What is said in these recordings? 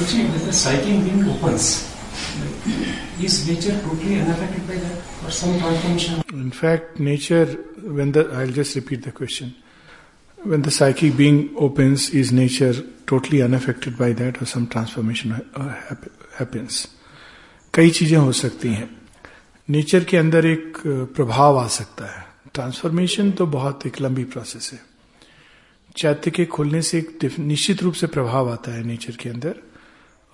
Actually, when the cycling wheel opens, is nature totally unaffected by that or some transformation? In fact, nature, I'll just repeat the question. When the psychic being opens, is nature totally unaffected by that or some transformation happens? कई चीजें हो सकती हैं. Nature के अंदर एक प्रभाव आ सकता है. ट्रांसफॉर्मेशन तो बहुत एक लंबी प्रोसेस है. चैत्य के खुलने से एक निश्चित रूप से प्रभाव आता है नेचर के अंदर,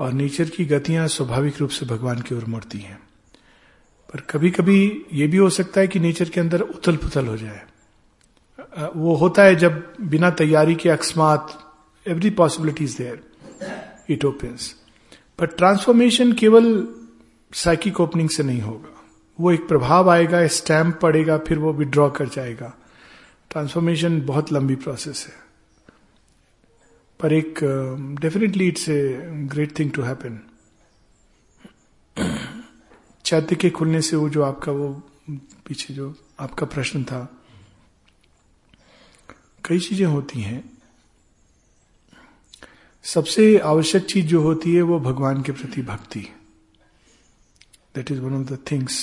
और नेचर की गतियां स्वाभाविक रूप से भगवान की ओर मुड़ती हैं. पर कभी कभी ये भी हो सकता है कि नेचर के अंदर उथल पुथल हो जाए. वो होता है जब बिना तैयारी के अकस्मात, every possibility is there, it opens. But transformation केवल साइकिक ओपनिंग से नहीं होगा. वो एक प्रभाव आएगा, स्टैम्प पड़ेगा, फिर वो विड्रॉ कर जाएगा. ट्रांसफॉर्मेशन बहुत लंबी प्रोसेस है. पर एक definitely it's a great thing to happen. चैत्य के खुलने से वो जो आपका, वो पीछे जो आपका प्रश्न था, कई चीजें होती हैं. सबसे आवश्यक चीज जो होती है वो भगवान के प्रति भक्ति. That is one of the things.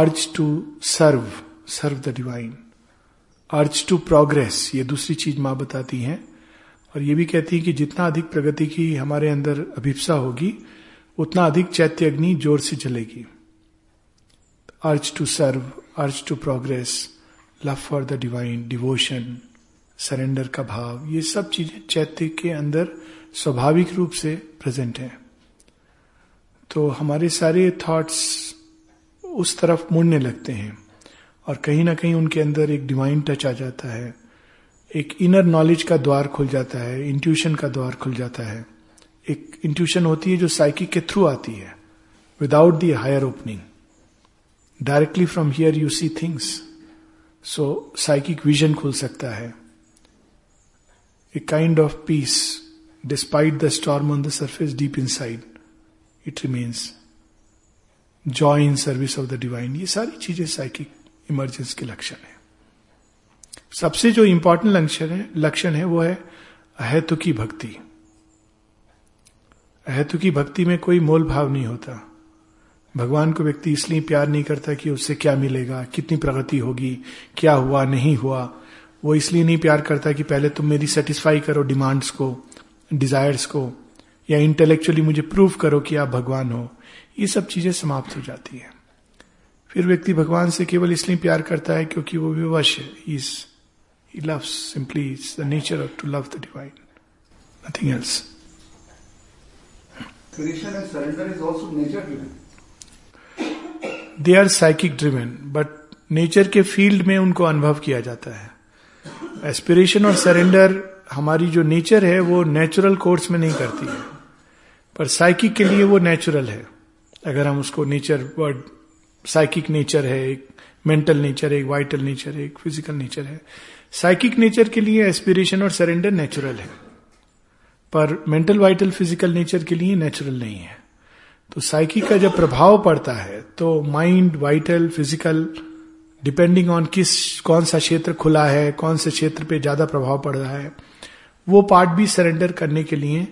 Urge to serve the divine. Urge to progress. ये दूसरी चीज माँ बताती हैं, और ये भी कहती है कि जितना अधिक प्रगति की हमारे अंदर अभिप्सा होगी, उतना अधिक चैत्य अग्नि जोर से जलेगी. Urge to serve, urge to progress, love for the divine, devotion, surrender का भाव, ये सब चीजें चैत्य के अंदर स्वाभाविक रूप से प्रेजेंट हैं. तो हमारे सारे थॉट्स उस तरफ मुड़ने लगते हैं, और कहीं ना कहीं उनके अंदर एक डिवाइन टच आ जाता है. एक इनर नॉलेज का द्वार खुल जाता है, इंट्यूशन का द्वार खुल जाता है. एक इंट्यूशन होती है जो साइकिक के थ्रू आती है, without the higher opening. Directly from here you see things. So psychic vision खुल सकता है. A kind of peace despite the storm on the surface, deep inside It remains joy in service of the divine. ये सारी चीजें psychic emergence के लक्षण है. सबसे जो इंपॉर्टेंट लक्षण है वो है अहेतु की भक्ति. अहेतु की भक्ति में कोई मोल भाव नहीं होता. भगवान को व्यक्ति इसलिए प्यार नहीं करता कि उससे क्या मिलेगा, कितनी प्रगति होगी, क्या हुआ नहीं हुआ. वो इसलिए नहीं प्यार करता कि पहले तुम मेरी सेटिस्फाई करो डिमांड्स को, डिजायर्स को, या इंटेलेक्चुअली मुझे प्रूफ करो कि आप भगवान हो. ये सब चीजें समाप्त हो जाती है. फिर व्यक्ति भगवान से केवल इसलिए प्यार करता है क्योंकि वो विवश है. He loves simply, it's the nature of to love the divine, nothing else. Creation and surrender is also nature driven. They are psychic driven, but nature के फील्ड में उनको अनुभव किया जाता है. एस्पिरेशन और सरेंडर हमारी जो नेचर है वो नेचुरल कोर्स में नहीं करती है, पर साइकिक के लिए वो नेचुरल है. अगर हम उसको नेचर वर्ड, साइकिक नेचर है, एक मेंटल नेचर है, एक वाइटल नेचर है, एक फिजिकल नेचर है. साइकिक नेचर के लिए एस्पिरेशन और सरेंडर नेचुरल है, पर मेंटल, वाइटल, फिजिकल नेचर के लिए नेचुरल नहीं है. तो साइकिक का जब प्रभाव पड़ता है तो mind, vital, physical, depending on कौन सा क्षेत्र खुला है, कौन से क्षेत्र पे ज्यादा प्रभाव पड़ रहा है, वो पार्ट भी सरेंडर करने के लिए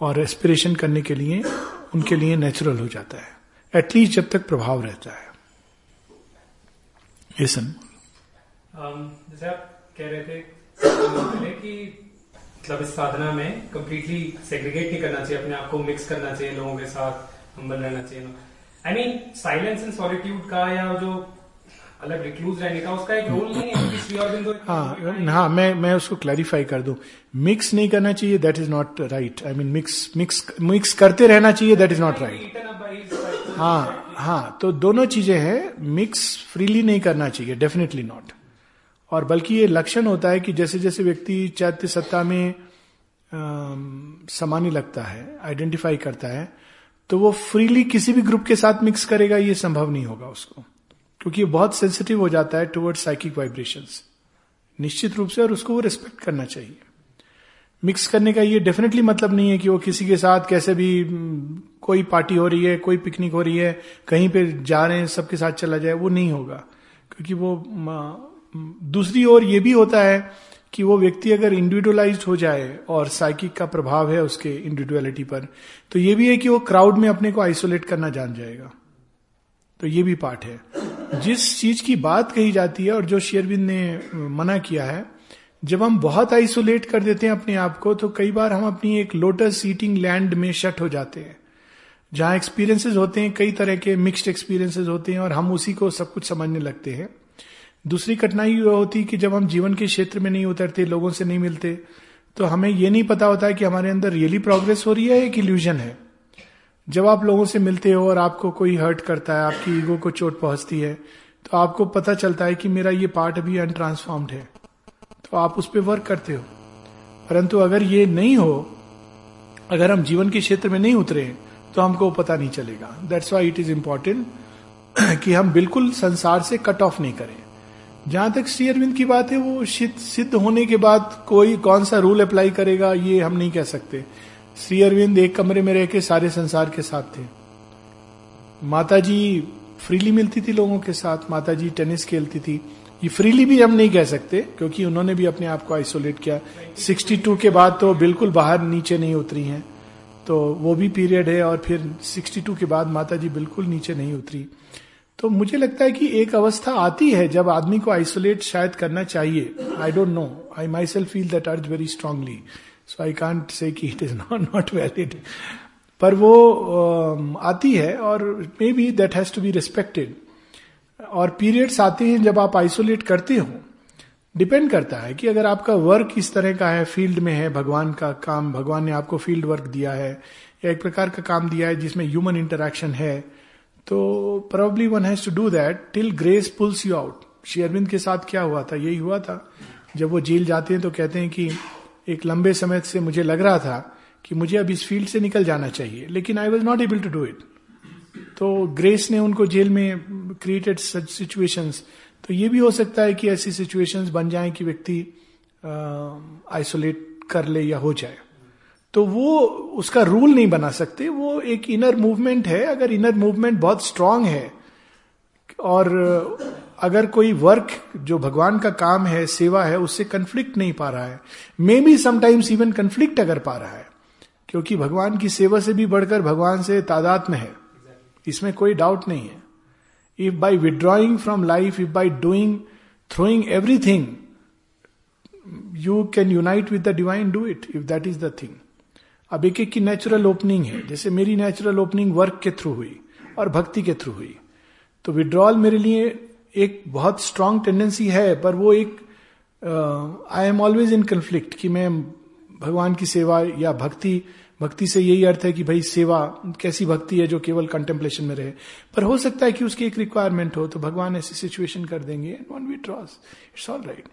और एस्पिरेशन करने के लिए, उनके लिए नेचुरल हो जाता है, एटलीस्ट जब तक प्रभाव रहता है. जैसे आप कह रहे थे कि मतलब इस साधना में कंप्लीटली सेग्रीगेट नहीं करना चाहिए अपने आप को, मिक्स करना चाहिए लोगों के साथ, हम्बल रहना चाहिए. I mean silence and solitude का, या जो अलग रिक्लूज रहने का, उसका एक रोल नहीं है. हाँ, मैं उसको क्लैरिफाई कर दूं. मिक्स नहीं करना चाहिए, that is not right. I mean mix करते रहना चाहिए, दैट इज नॉट राइट. हाँ, तो दोनों चीजें हैं. मिक्स फ्रीली नहीं करना चाहिए, डेफिनेटली नॉट. और बल्कि ये लक्षण होता है कि जैसे जैसे व्यक्ति चैत्य सत्ता में समाने लगता है, आइडेंटिफाई करता है, तो वो फ्रीली किसी भी ग्रुप के साथ मिक्स करेगा ये संभव नहीं होगा उसको, क्योंकि बहुत सेंसिटिव हो जाता है टुवर्ड्स साइकिक वाइब्रेशंस, निश्चित रूप से, और उसको वो रिस्पेक्ट करना चाहिए. मिक्स करने का ये डेफिनेटली मतलब नहीं है कि वो किसी के साथ कैसे भी, कोई पार्टी हो रही है, कोई पिकनिक हो रही है, कहीं पे जा रहे हैं, सबके साथ चला जाए, वो नहीं होगा. क्योंकि वो दूसरी ओर ये भी होता है कि वो व्यक्ति अगर इंडिविजुअलाइज्ड हो जाए और साइकिक का प्रभाव है उसके इंडिविजुअलिटी पर, तो ये भी है कि वो क्राउड में अपने को आइसोलेट करना जान जाएगा। तो ये भी पार्ट है। जिस चीज की बात कही जाती है और जो शेयर बिंद ने मना किया है, जब हम बहुत आइसोलेट कर देते हैं अपने आप को, तो कई बार हम अपनी एक लोटस ईटिंग लैंड में शट हो जाते हैं, जहां एक्सपीरियंसेस होते हैं, कई तरह के मिक्स्ड एक्सपीरियंसेस होते हैं और हम उसी को सब कुछ समझने लगते हैं। दूसरी कठिनाई यह होती है कि जब हम जीवन के क्षेत्र में नहीं उतरते, लोगों से नहीं मिलते, तो हमें यह नहीं पता होता कि हमारे अंदर रियली प्रोग्रेस हो रही है या एक इल्यूजन है। जब आप लोगों से मिलते हो और आपको कोई हर्ट करता है, आपकी ईगो को चोट पहुंचती है, तो आपको पता चलता है कि मेरा ये पार्ट अभी अनट्रांसफॉर्म्ड है, तो आप उस पर वर्क करते हो। परंतु अगर ये नहीं हो, अगर हम जीवन के क्षेत्र में नहीं उतरे, तो हमको पता नहीं चलेगा। That's why it is important कि हम बिल्कुल संसार से कट ऑफ नहीं करें। जहां तक श्री अरविंद की बात है, वो सिद्ध होने के बाद कोई कौन सा रूल अप्लाई करेगा ये हम नहीं कह सकते। श्री अरविंद एक कमरे में रह के सारे संसार के साथ थे। माता जी फ्रीली मिलती थी लोगों के साथ, माता जी टेनिस खेलती थी, ये फ्रीली भी हम नहीं कह सकते क्योंकि उन्होंने भी अपने आप को आइसोलेट किया। 62 के बाद तो बिल्कुल बाहर नीचे नहीं उतरी हैं, तो वो भी पीरियड है, और फिर 62 के बाद माता जी बिल्कुल नीचे नहीं उतरी। तो मुझे लगता है कि एक अवस्था आती है जब आदमी को आइसोलेट शायद करना चाहिए। I don't know, I myself feel that urge very strongly, so I can't say कि इट इज नॉट वैलिड, पर वो आती है और maybe that has to be respected. और पीरियड्स आते हैं जब आप आइसोलेट करते हो। डिपेंड करता है कि अगर आपका वर्क इस तरह का है, फील्ड में है, भगवान का काम, भगवान ने आपको फील्ड वर्क दिया है या एक प्रकार का काम दिया है जिसमें ह्यूमन इंटरेक्शन है, तो probably one has to do that till grace pulls you out. Shri Aurobindo के साथ क्या हुआ था, यही हुआ था। जब वो जेल जाते हैं तो कहते हैं कि एक लंबे समय से मुझे लग रहा था कि मुझे अब इस फील्ड से निकल जाना चाहिए, लेकिन I was not able to do it. तो ग्रेस ने उनको जेल में क्रिएटेड सच सिचुएशंस। तो ये भी हो सकता है कि ऐसी सिचुएशंस बन जाए कि व्यक्ति आइसोलेट कर ले या हो जाए, तो वो उसका रूल नहीं बना सकते। वो एक इनर मूवमेंट है। अगर इनर मूवमेंट बहुत स्ट्रांग है और अगर कोई वर्क जो भगवान का काम है, सेवा है, उससे कन्फ्लिक्ट नहीं पा रहा है, maybe sometimes even conflict अगर पा रहा है, क्योंकि भगवान की सेवा से भी बढ़कर भगवान से तादाद में है, इसमें कोई डाउट नहीं है। If by withdrawing from life, if by doing throwing everything you can unite with the divine, do it if that is the thing. अब एक एक की नेचुरल ओपनिंग है, जैसे मेरी नेचुरल ओपनिंग वर्क के थ्रू हुई और भक्ति के थ्रू हुई। तो विड्रॉल मेरे लिए एक बहुत स्ट्रांग टेंडेंसी है, पर वो एक I am always in conflict कि मैं भगवान की सेवा या भक्ति से यही अर्थ है कि भाई सेवा कैसी भक्ति है जो केवल कंटेम्पलेशन में रहे, पर हो सकता है कि उसकी एक रिक्वायरमेंट हो, तो भगवान ऐसी सिचुएशन कर देंगे and one withdraws, it's all right.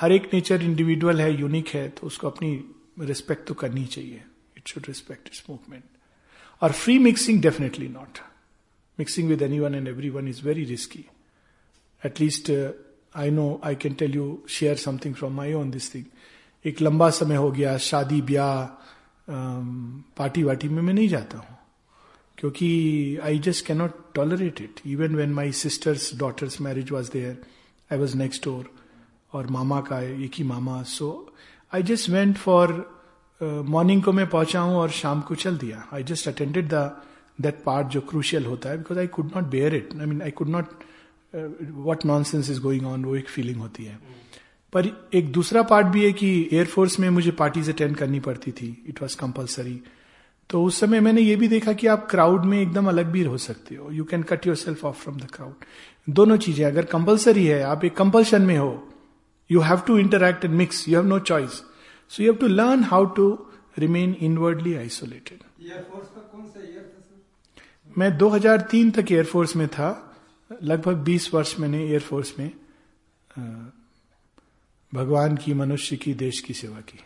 हर एक नेचर इंडिविजुअल है, यूनिक है, तो उसको अपनी रिस्पेक्ट तो करनी चाहिए। It should respect its movement. और free mixing, definitely not mixing with anyone and everyone is very risky. At least I know, I can tell you, share something from my own this thing. एक लंबा समय हो गया शादी ब्याह party वार्टी में मैं नहीं जाता हूँ, क्योंकि I just can not tolerate it. Even when my sister's daughter's marriage was there, I was next door, और मामा का एक ही मामा, so I just went for, morning को मैं पहुंचा हूँ और शाम को चल दिया। I just attended that part जो क्रूशियल होता है, because I could not bear it. I mean I could not, what nonsense is going on, वो एक फीलिंग होती है। पर एक दूसरा पार्ट भी है कि एयरफोर्स में मुझे पार्टीज अटेंड करनी पड़ती थी, इट वॉज कंपल्सरी। तो उस समय मैंने ये भी देखा कि आप क्राउड में एकदम अलग भी हो सकते हो, you can cut yourself off from the crowd. दोनों चीजें, अगर कंपल्सरी है, आप एक कंपल्शन में हो, you have to interact and mix, you have no choice, so you have to learn how to remain inwardly isolated. मैं 2003 तक एयरफोर्स में था, लगभग 20 वर्ष मैंने एयरफोर्स में भगवान की, मनुष्य की, देश की सेवा की।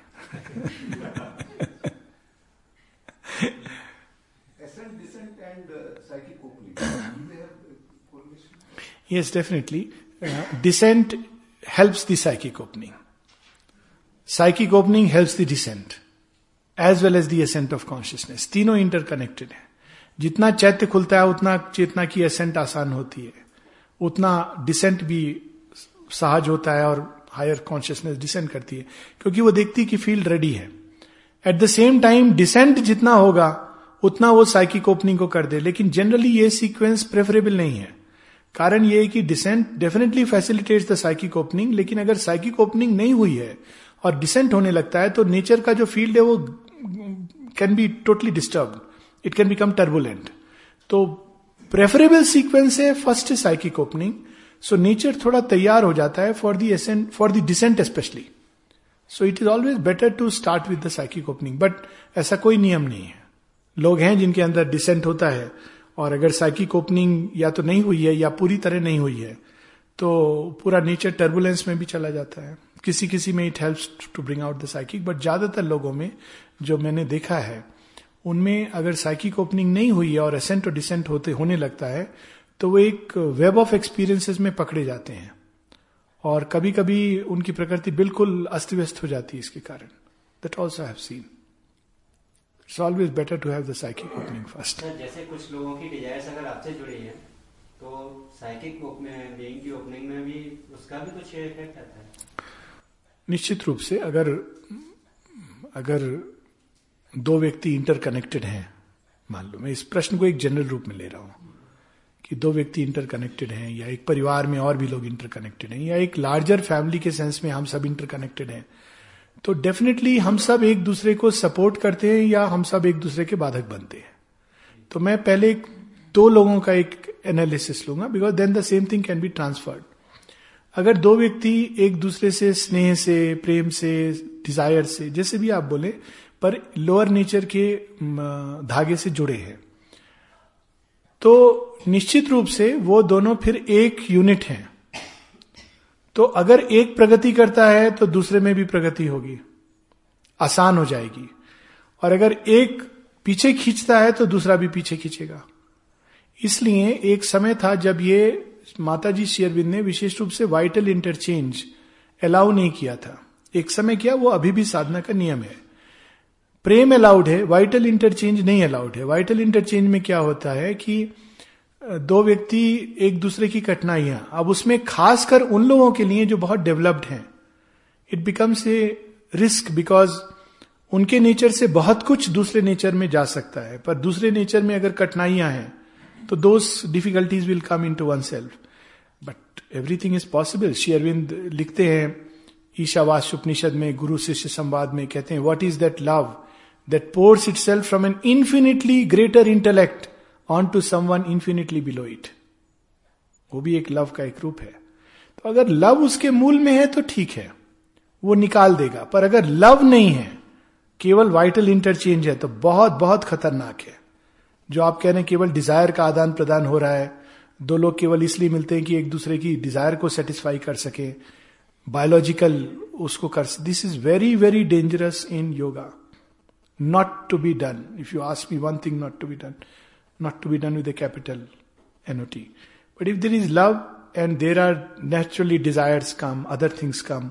Yes, definitely descent helps the psychic opening. Psychic opening helps the descent as well as the ascent of consciousness. तीनों interconnected हैं. जितना चैत्य खुलता है उतना चेतना की ascent आसान होती है, उतना descent भी सहज होता है और हायर कॉन्शियसनेस डिसेंड करती है, क्योंकि वो देखती है कि फील्ड रेडी है. At the same time descent जितना होगा उतना वो साइकिक ओपनिंग को कर दे, लेकिन जनरली ये सीक्वेंस प्रेफरेबल नहीं है. कारण ये है कि descent definitely facilitates the psychic opening, लेकिन अगर साइकिक ओपनिंग नहीं हुई है और डिसेंट होने लगता है तो नेचर का जो फील्ड है वो can be totally disturbed, it can become turbulent. तो प्रेफरेबल सीक्वेंस है first psychic opening, so nature थोड़ा तैयार हो जाता है for the ascent, for the descent specially. So it is always better to start with the psychic opening, but ऐसा कोई नियम नहीं है. लोग हैं जिनके अंदर डिसेंट होता है और अगर साइकिक ओपनिंग या तो नहीं हुई है या पूरी तरह नहीं हुई है तो पूरा नेचर टर्बुलेंस में भी चला जाता है. किसी किसी में it helps to bring out the psychic, but ज्यादातर लोगों में जो मैंने देखा है उनमें अगर साइकिक ओपनिंग नहीं हुई है और एसेंट और डिसेंट होने लगता है तो वो एक वेब ऑफ एक्सपीरियंसेस में पकड़े जाते हैं और कभी कभी उनकी प्रकृति बिल्कुल अस्त व्यस्त हो जाती है इसके कारण. That also have seen. It's always better to have the psychic opening first. जैसे कुछ लोगों की डिजायर्स अगर आपसे जुड़ी हैं, तो साइकिक बीइंग की ओपनिंग में भी उसका भी कुछ इफेक्ट आता है. निश्चित रूप से अगर दो व्यक्ति इंटरकनेक्टेड हैं, मान लो मैं इस प्रश्न को एक जनरल रूप में ले रहा हूं कि दो व्यक्ति इंटरकनेक्टेड हैं या एक परिवार में और भी लोग इंटरकनेक्टेड हैं या एक लार्जर फैमिली के सेंस में हम सब इंटरकनेक्टेड हैं, तो डेफिनेटली हम सब एक दूसरे को सपोर्ट करते हैं या हम सब एक दूसरे के बाधक बनते हैं. तो मैं पहले दो लोगों का एक एनालिसिस लूंगा, because then the same thing can be transferred. अगर दो व्यक्ति एक दूसरे से स्नेह से, प्रेम से, डिजायर से, जैसे भी आप बोले, पर लोअर नेचर के धागे से जुड़े हैं तो निश्चित रूप से वो दोनों फिर एक यूनिट हैं. तो अगर एक प्रगति करता है तो दूसरे में भी प्रगति होगी, आसान हो जाएगी, और अगर एक पीछे खींचता है तो दूसरा भी पीछे खींचेगा. इसलिए एक समय था जब ये माताजी श्री अरविंद ने विशेष रूप से वाइटल इंटरचेंज अलाउ नहीं किया था. एक समय किया, वो अभी भी साधना का नियम है. प्रेम अलाउड है, वाइटल इंटरचेंज नहीं अलाउड है. वाइटल इंटरचेंज में क्या होता है कि दो व्यक्ति एक दूसरे की कठिनाइयां, अब उसमें खासकर उन लोगों के लिए जो बहुत डेवलप्ड हैं, it becomes a risk, because उनके नेचर से बहुत कुछ दूसरे नेचर में जा सकता है. पर दूसरे नेचर में अगर कठिनाइयां हैं तो those difficulties will come into oneself, but everything is possible. Shri Aurobindo लिखते हैं ईशावास्य उपनिषद में, गुरु शिष्य संवाद में, कहते हैं what is that love that pours itself from an infinitely greater intellect on to someone infinitely below it. वो भी एक लव का एक रूप है. तो अगर लव उसके मूल में है तो ठीक है, वो निकाल देगा. पर अगर लव नहीं है, केवल वाइटल इंटरचेंज है, तो बहुत बहुत खतरनाक है. जो आप कह रहे हैं केवल डिजायर का आदान प्रदान हो रहा है, दो लोग केवल इसलिए मिलते हैं कि एक दूसरे की डिजायर को सेटिस्फाई कर सके, बायोलॉजिकल उसको कर. This is very very dangerous in yoga, not to be done. If you ask me one thing, not to be done. Not to be done with a capital N-O-T. But if there is love and there are naturally desires come, other things come.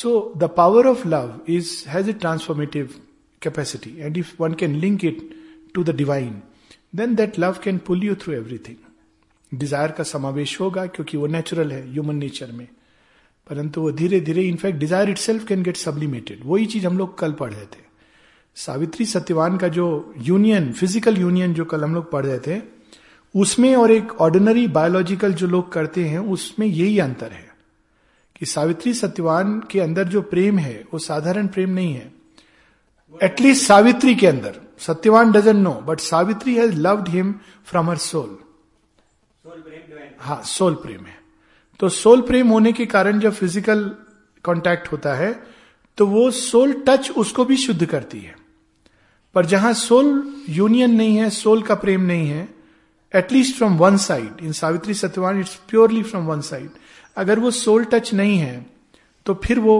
So the power of love has a transformative capacity, and if one can link it to the divine, then that love can pull you through everything. Desire का समावेश होगा क्योंकि वो natural है human nature में, परंतु वो धीरे धीरे in fact desire itself can get sublimated. वही चीज हम लोग कल पढ़ रहे थे. सावित्री सत्यवान का जो यूनियन, फिजिकल यूनियन जो कल हम लोग पढ़ रहे थे, उसमें और एक ऑर्डिनरी बायोलॉजिकल जो लोग करते हैं उसमें यही अंतर है कि सावित्री सत्यवान के अंदर जो प्रेम है वो साधारण प्रेम नहीं है. एटलीस्ट सावित्री के अंदर, Satyavan doesn't know, but Savitri has loved him from her soul. हाँ, सोल प्रेम है. तो सोल प्रेम होने के कारण जब फिजिकल कॉन्टैक्ट होता है तो वो सोल टच उसको भी शुद्ध करती है. पर जहां सोल यूनियन नहीं है, सोल का प्रेम नहीं है, at least from one side, in Savitri Satyavan it's purely from one side, अगर वो सोल टच नहीं है तो फिर वो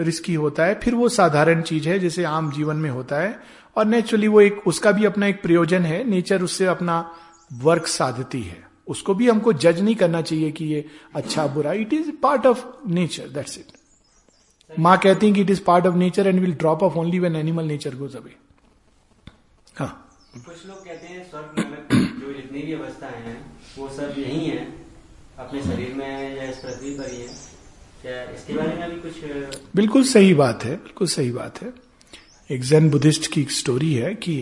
रिस्की होता है, फिर वो साधारण चीज है जैसे आम जीवन में होता है. और नेचुरली वो एक, उसका भी अपना एक प्रयोजन है, नेचर उससे अपना वर्क साधती है. उसको भी हमको जज नहीं करना चाहिए कि ये अच्छा बुरा, it is part of nature, that's it. माँ कहती है कि it is part of nature and will drop off only when animal nature goes away. हाँ, कुछ लोग कहते हैं स्वर्ग नरक जो जितनी भी अवस्थाएं हैं वो सब यही है, अपने शरीर में या इस पृथ्वी पर ही है. क्या इसके बारे में भी कुछ? बिल्कुल सही बात है, बिल्कुल सही बात है। एक जैन बुद्धिस्ट की एक स्टोरी है कि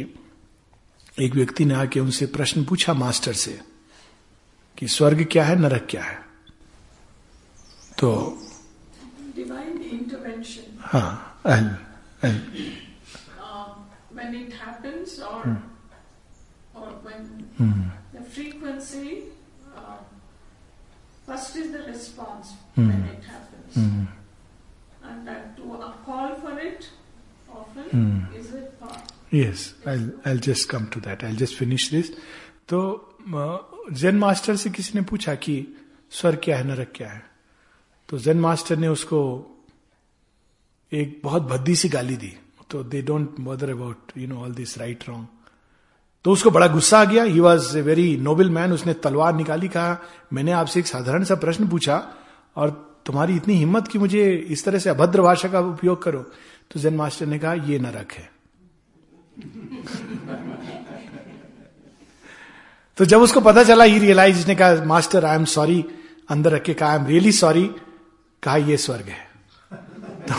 एक व्यक्ति ने आके उनसे प्रश्न पूछा मास्टर से कि स्वर्ग क्या है, नरक क्या है। तो डिवाइन इंटरवेंशन। हाँ, व्हेन इट हैपेंस और when the frequency, first is the response when it happens and to call for it often is it part? Yes, I'll just come to that. I'll just finish this. तो zen master से किसी ने पूछा कि स्वर क्या है, नरक क्या है। तो zen master ने उसको एक बहुत भद्दी सी गाली दी। तो they don't bother about all this right wrong. तो उसको बड़ा गुस्सा आ गया। He was a very noble man. उसने तलवार निकाली, कहा मैंने आपसे एक साधारण सा प्रश्न पूछा और तुम्हारी इतनी हिम्मत कि मुझे इस तरह से अभद्र भाषा का उपयोग करो। तो zen मास्टर ने कहा ये नरक है। तो जब उसको पता चला, ही रियलाइज, ने कहा मास्टर आई एम सॉरी, अंदर रख के कहा आई एम रियली सॉरी, कहा ये स्वर्ग है।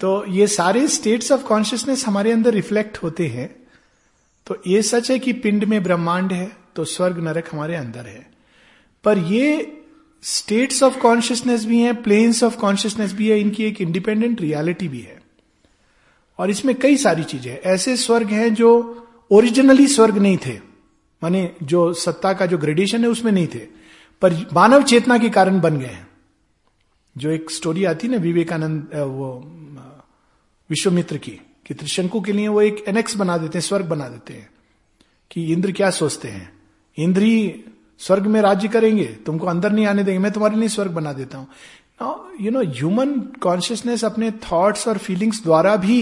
तो ये सारे स्टेट्स ऑफ कॉन्शियसनेस हमारे अंदर रिफ्लेक्ट होते हैं। तो ये सच है कि पिंड में ब्रह्मांड है, तो स्वर्ग नरक हमारे अंदर है। पर ये स्टेट्स ऑफ कॉन्शियसनेस भी हैं, प्लेन्स ऑफ कॉन्शियसनेस भी है, इनकी एक इंडिपेंडेंट रियलिटी भी है। और इसमें कई सारी चीजें हैं। ऐसे स्वर्ग हैं जो ओरिजिनली स्वर्ग नहीं थे, माने जो सत्ता का जो ग्रेडेशन है उसमें नहीं थे, पर मानव चेतना के कारण बन गए हैं। जो एक स्टोरी आती है ना विवेकानंद वो विश्वामित्र की, कि त्रिशंकु के लिए वो एक एनेक्स बना देते हैं, स्वर्ग बना देते हैं, कि इंद्र क्या सोचते हैं, इंद्र ही स्वर्ग में राज्य करेंगे, तुमको अंदर नहीं आने देंगे, मैं तुम्हारे लिए स्वर्ग बना देता हूं। ह्यूमन कॉन्शियसनेस अपने थॉट्स और फीलिंग्स द्वारा भी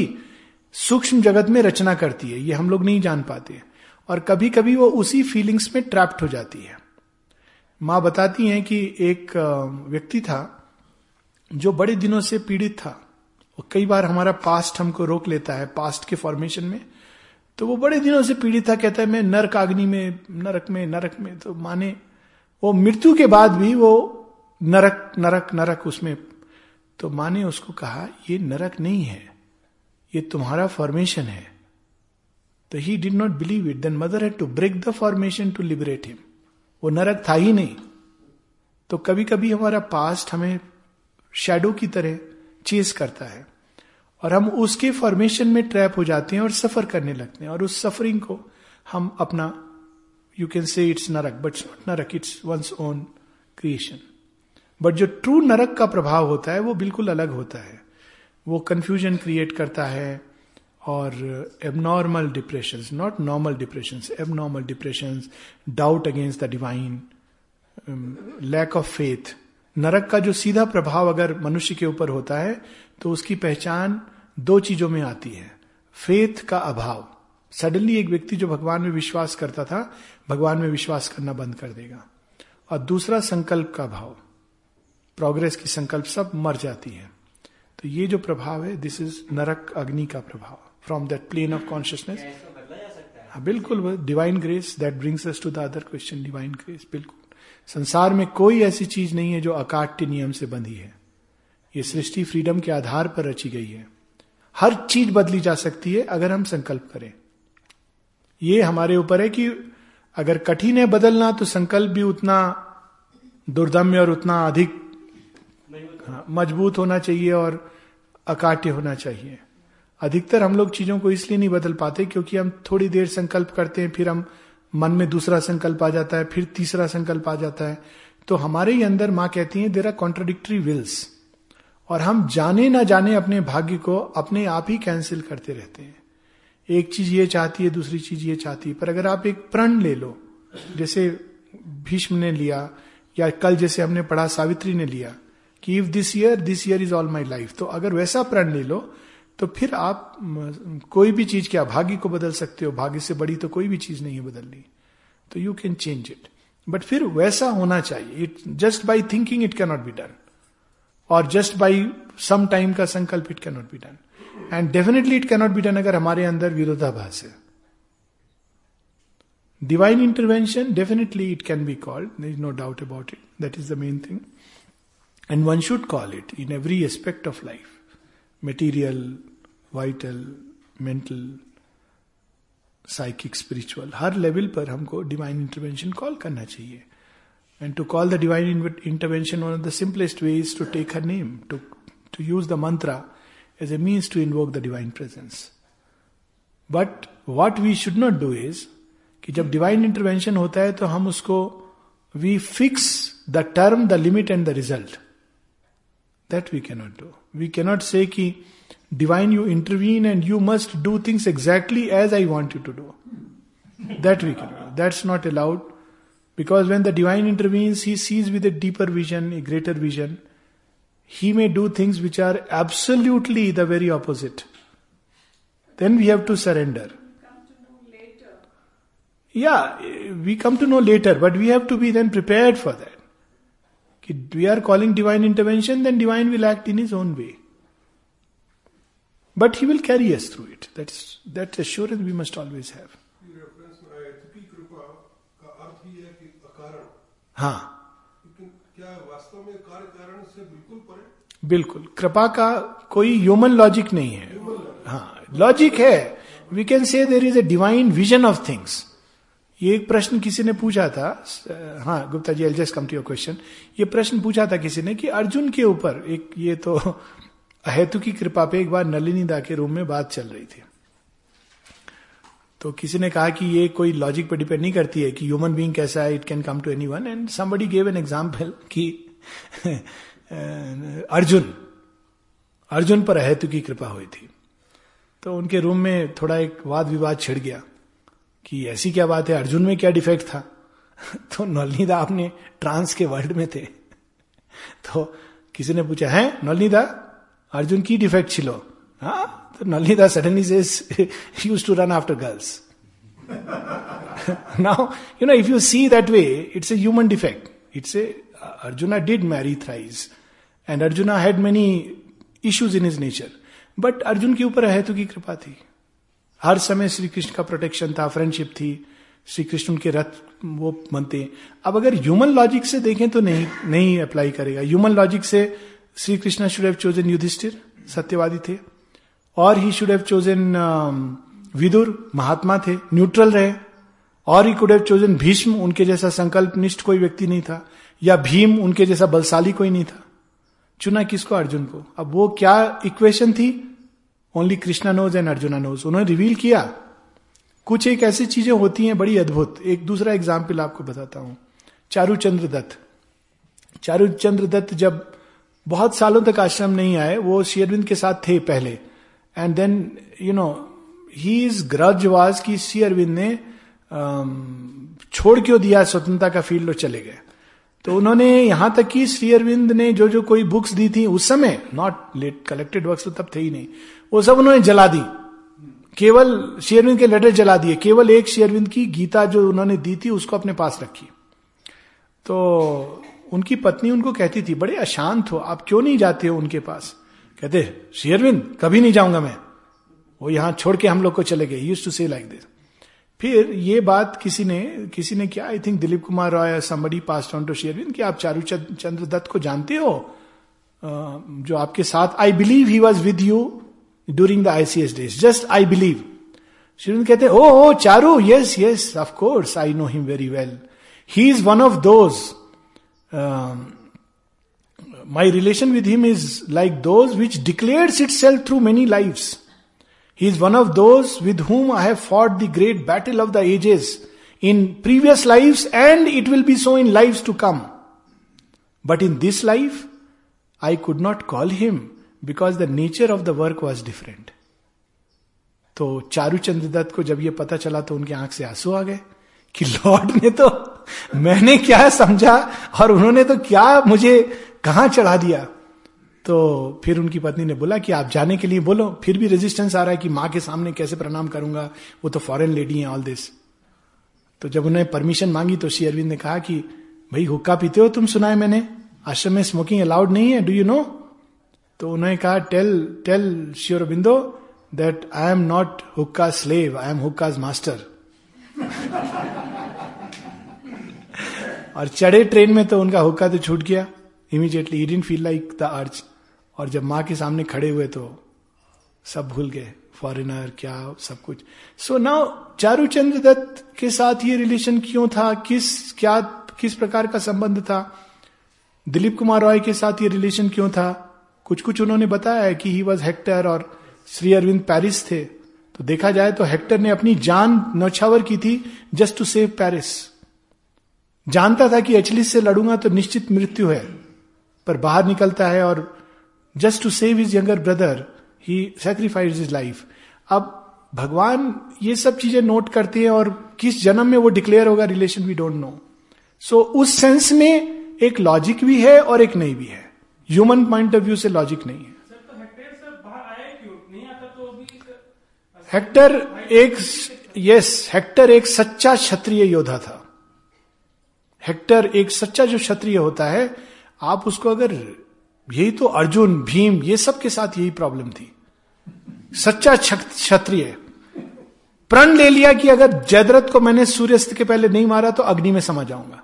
सूक्ष्म जगत में रचना करती है, ये हम लोग नहीं जान पाते। और कभी कभी वो उसी फीलिंग्स में ट्रैप्ड हो जाती है। माँ बताती हैं कि एक व्यक्ति था जो बड़े दिनों से पीड़ित था, और कई बार हमारा पास्ट हमको रोक लेता है, पास्ट के फॉर्मेशन में। तो वो बड़े दिनों से पीड़ित था, कहता है मैं नरक अग्नि में, नरक में। तो माने वो मृत्यु के बाद भी वो नरक उसमें। तो माँ ने उसको कहा ये नरक नहीं है, ये तुम्हारा फॉर्मेशन है। तो he did not believe it, then mother had to break the formation to liberate him. वो नरक था ही नहीं। तो कभी कभी हमारा पास्ट हमें शैडो की तरह चेस करता है और हम उसके फॉर्मेशन में ट्रैप हो जाते हैं और सफर करने लगते हैं, और उस सफरिंग को हम अपना, यू कैन से इट्स नरक बट इट्स नॉट नरक, it's one's own creation. But जो ट्रू नरक का प्रभाव होता है वो बिल्कुल अलग होता है। वो कंफ्यूजन क्रिएट करता है और abnormal depressions, not normal depressions, abnormal depressions, doubt against the divine, lack of faith. नरक का जो सीधा प्रभाव अगर मनुष्य के ऊपर होता है तो उसकी पहचान दो चीजों में आती है, फेथ का अभाव। सडनली एक व्यक्ति जो भगवान में विश्वास करता था, भगवान में विश्वास करना बंद कर देगा। और दूसरा संकल्प का अभाव, प्रोग्रेस की संकल्प, सब मर जाती है। तो ये जो प्रभाव है, दिस इज नरक अग्नि का प्रभाव from that plane of consciousness. हाँ बिल्कुल, divine grace, that brings us to the other question, divine grace. बिल्कुल, संसार में कोई ऐसी चीज नहीं है जो अकाट्य नियम से बंधी है। ये सृष्टि फ्रीडम के आधार पर रची गई है। हर चीज बदली जा सकती है अगर हम संकल्प करें। ये हमारे ऊपर है कि अगर कठिन है बदलना तो संकल्प भी उतना दुर्दम्य और उतना अधिक मजबूत होना चाहिए और अकाट्य होना चाहिए। अधिकतर हम लोग चीजों को इसलिए नहीं बदल पाते क्योंकि हम थोड़ी देर संकल्प करते हैं, फिर हम मन में दूसरा संकल्प आ जाता है, फिर तीसरा संकल्प आ जाता है। तो हमारे ही अंदर, माँ कहती है, देयर आर कॉन्ट्राडिक्टरी विल्स, और हम जाने ना जाने अपने भाग्य को अपने आप ही कैंसिल करते रहते हैं। एक चीज ये चाहती है, दूसरी चीज ये चाहती है। पर अगर आप एक प्रण ले लो, जैसे भीष्म ने लिया, या कल जैसे हमने पढ़ा सावित्री ने लिया, कि if this year is all my life, तो अगर वैसा प्रण ले लो तो फिर आप कोई भी चीज, क्या भाग्य को बदल सकते हो, भाग्य से बड़ी तो कोई भी चीज नहीं है बदलनी। तो you can change it, but फिर वैसा होना चाहिए। It just by thinking it cannot be done, और जस्ट बाई सम टाइम का संकल्प it cannot be done, and definitely it cannot be done अगर हमारे अंदर विरोधाभास है। Divine intervention definitely it can be called, there is no doubt about it, that is the main thing. And one should call it in every aspect of life. Material, vital, mental, psychic, spiritual. हर level पर हमको divine intervention call करना चाहिए. And to call the divine intervention, one of the simplest ways to take her name, to use the mantra as a means to invoke the divine presence. But what we should not do is कि जब divine intervention होता है तो हम उसको we fix the term, the limit and the result. That we cannot do. We cannot say कि divine you intervene and you must do things exactly as I want you to do. That we cannot. That's not allowed. Because when the divine intervenes, he sees with a deeper vision, a greater vision. He may do things which are absolutely the very opposite. Then we have to surrender. We come to know later, but we have to be then prepared for that. If we are calling divine intervention, then divine will act in his own way. But he will carry us through it. That's assurance we must always have. बिल्कुल कृपा का कोई human logic नहीं है. Logic है. We can say there is a divine vision of things. ये एक प्रश्न किसी ने पूछा था. Gupta ji, I will just come to your question. ये प्रश्न पूछा था किसी ने कि अर्जुन के ऊपर एक ये तो अहेतु की कृपा पे एक बार नलिनी दा के रूम में बात चल रही थी. तो किसी ने कहा कि ये कोई लॉजिक पर डिपेंड नहीं करती है कि ह्यूमन बीइंग कैसा है, it can come to anyone. And somebody gave an example कि अर्जुन पर अहेतु की कृपा हुई थी. तो उनके रूम में थोड़ा एक वाद विवाद छिड़ गया कि ऐसी क्या बात है, अर्जुन में क्या डिफेक्ट था. तो नलिनी दा आपने ट्रांस के वर्ल्ड में थे. तो किसी ने पूछा, है नलिनी दा अर्जुन की डिफेक्ट छिलो? हाँ. Nalini Da suddenly says he used to run after girls. Now, if you see that way, it's a human defect. Arjuna did marry thrice. And Arjuna had many issues in his nature. But Arjun के ऊपर अहेतु की कृपा थी. हर समय श्री कृष्ण का protection था, friendship थी, श्री कृष्ण उनके रथ वो बनते. अब अगर ह्यूमन लॉजिक से देखें तो नहीं अप्लाई करेगा. ह्यूमन लॉजिक से Shri Krishna should have chosen Yudhishthir, सत्यवादी थे. और he should have chosen Vidur, महात्मा थे, न्यूट्रल रहे. और he could have chosen Bhishma, उनके जैसा संकल्पनिष्ठ कोई व्यक्ति नहीं था. या भीम, उनके जैसा बलशाली कोई नहीं था. चुना किसको? अर्जुन को. अब वो क्या इक्वेशन थी? Only Krishna knows and Arjuna knows. उन्होंने रिवील किया. कुछ एक ऐसी चीजें होती हैं बड़ी अद्भुत. एक दूसरा एग्जाम्पल आपको बताता हूं. चारुचंद्र दत्त जब बहुत सालों तक आश्रम नहीं आए, वो श्री अरविंद के साथ थे पहले. And then, his grudge was कि श्री अरविंद ने छोड़ क्यों दिया स्वतंत्रता का फील्ड और चले गए. तो उन्होंने यहां तक कि श्री अरविंद ने जो जो कोई बुक्स दी थी उस समय, नॉट लेट कलेक्टेड वर्क्स तो तब थे ही नहीं, वो सब उन्होंने जला दी. केवल श्री अरविंद के लेटर जला दिए. केवल एक श्री अरविंद की गीता जो उन्होंने दी थी उसको अपने पास रखी. तो उनकी पत्नी उनको कहती थी, बड़े अशांत हो आप, क्यों नहीं जाते हो उनके पास? कहते, श्री अरविंद कभी नहीं जाऊंगा मैं, वो यहां छोड़ के हम लोग को चले गए. Used to say like this. फिर ये बात किसी ने क्या, आई थिंक दिलीप कुमार रॉय या somebody passed on to Shri Aurobindo कि आप चारुचंद्र दत्त को जानते हो, जो आपके साथ, I believe he was with you during the ICS days, just I believe. Shri Aurobindo कहते, oh Charu, yes yes of course, I know him very well, he is one of those, my relation with him is like those which declares itself through many lives. He is one of those with whom I have fought the great battle of the ages in previous lives, and it will be so in lives to come. But in this life, I could not call him because the nature of the work was different. तो चारुचंद्र दत्त को जब ये पता चला तो उनकी आंख से आंसू आ गए कि लॉर्ड ने तो, मैंने क्या समझा और उन्होंने तो क्या मुझे कहां चढ़ा दिया. तो फिर उनकी पत्नी ने बोला कि आप जाने के लिए बोलो. फिर भी रेजिस्टेंस आ रहा है कि मां के सामने कैसे प्रणाम करूंगा, वो तो फॉरेन लेडी हैं, ऑल दिस. तो जब उन्हें परमिशन मांगी तो श्री अरविंद ने कहा कि भाई हुक्का पीते हो तुम, सुना है मैंने, आश्रम में स्मोकिंग अलाउड नहीं है, डू यू नो? तो उन्होंने कहा, tell Shri Aurobindo that I am not hookah slave, I am hookah's master. और चढ़े ट्रेन में तो उनका हुक्का तो छूट गया. Immediately he didn't feel like the urge. और जब माँ के सामने खड़े हुए तो सब भूल गए, फॉरेनर क्या सब कुछ. सो नाउ चारुचंद्र दत्त के साथ ये रिलेशन क्यों था, किस प्रकार का संबंध था, दिलीप कुमार रॉय के साथ ये रिलेशन क्यों था. कुछ कुछ उन्होंने बताया है कि ही वॉज हेक्टर और श्री अरविंद पेरिस थे. तो देखा जाए तो हेक्टर ने अपनी जान नौछावर की थी जस्ट टू सेव पेरिस. जानता था कि एचलीस से लड़ूंगा तो निश्चित मृत्यु है, पर बाहर निकलता है और just to save his younger brother he sacrifice his life. अब भगवान ये सब चीजें नोट करते हैं और किस जन्म में वो डिक्लेयर होगा relation we don't know. So उस सेंस में एक लॉजिक भी है और एक नहीं भी है. ह्यूमन पॉइंट ऑफ व्यू से लॉजिक नहीं है. हेक्टर एक सच्चा क्षत्रिय योद्धा था. हेक्टर एक सच्चा जो क्षत्रिय होता है, आप उसको अगर, यही तो अर्जुन भीम ये सब के साथ यही प्रॉब्लम थी. सच्चा क्षत्रिय प्रण ले लिया कि अगर जयद्रथ को मैंने सूर्यास्त के पहले नहीं मारा तो अग्नि में समा जाऊंगा.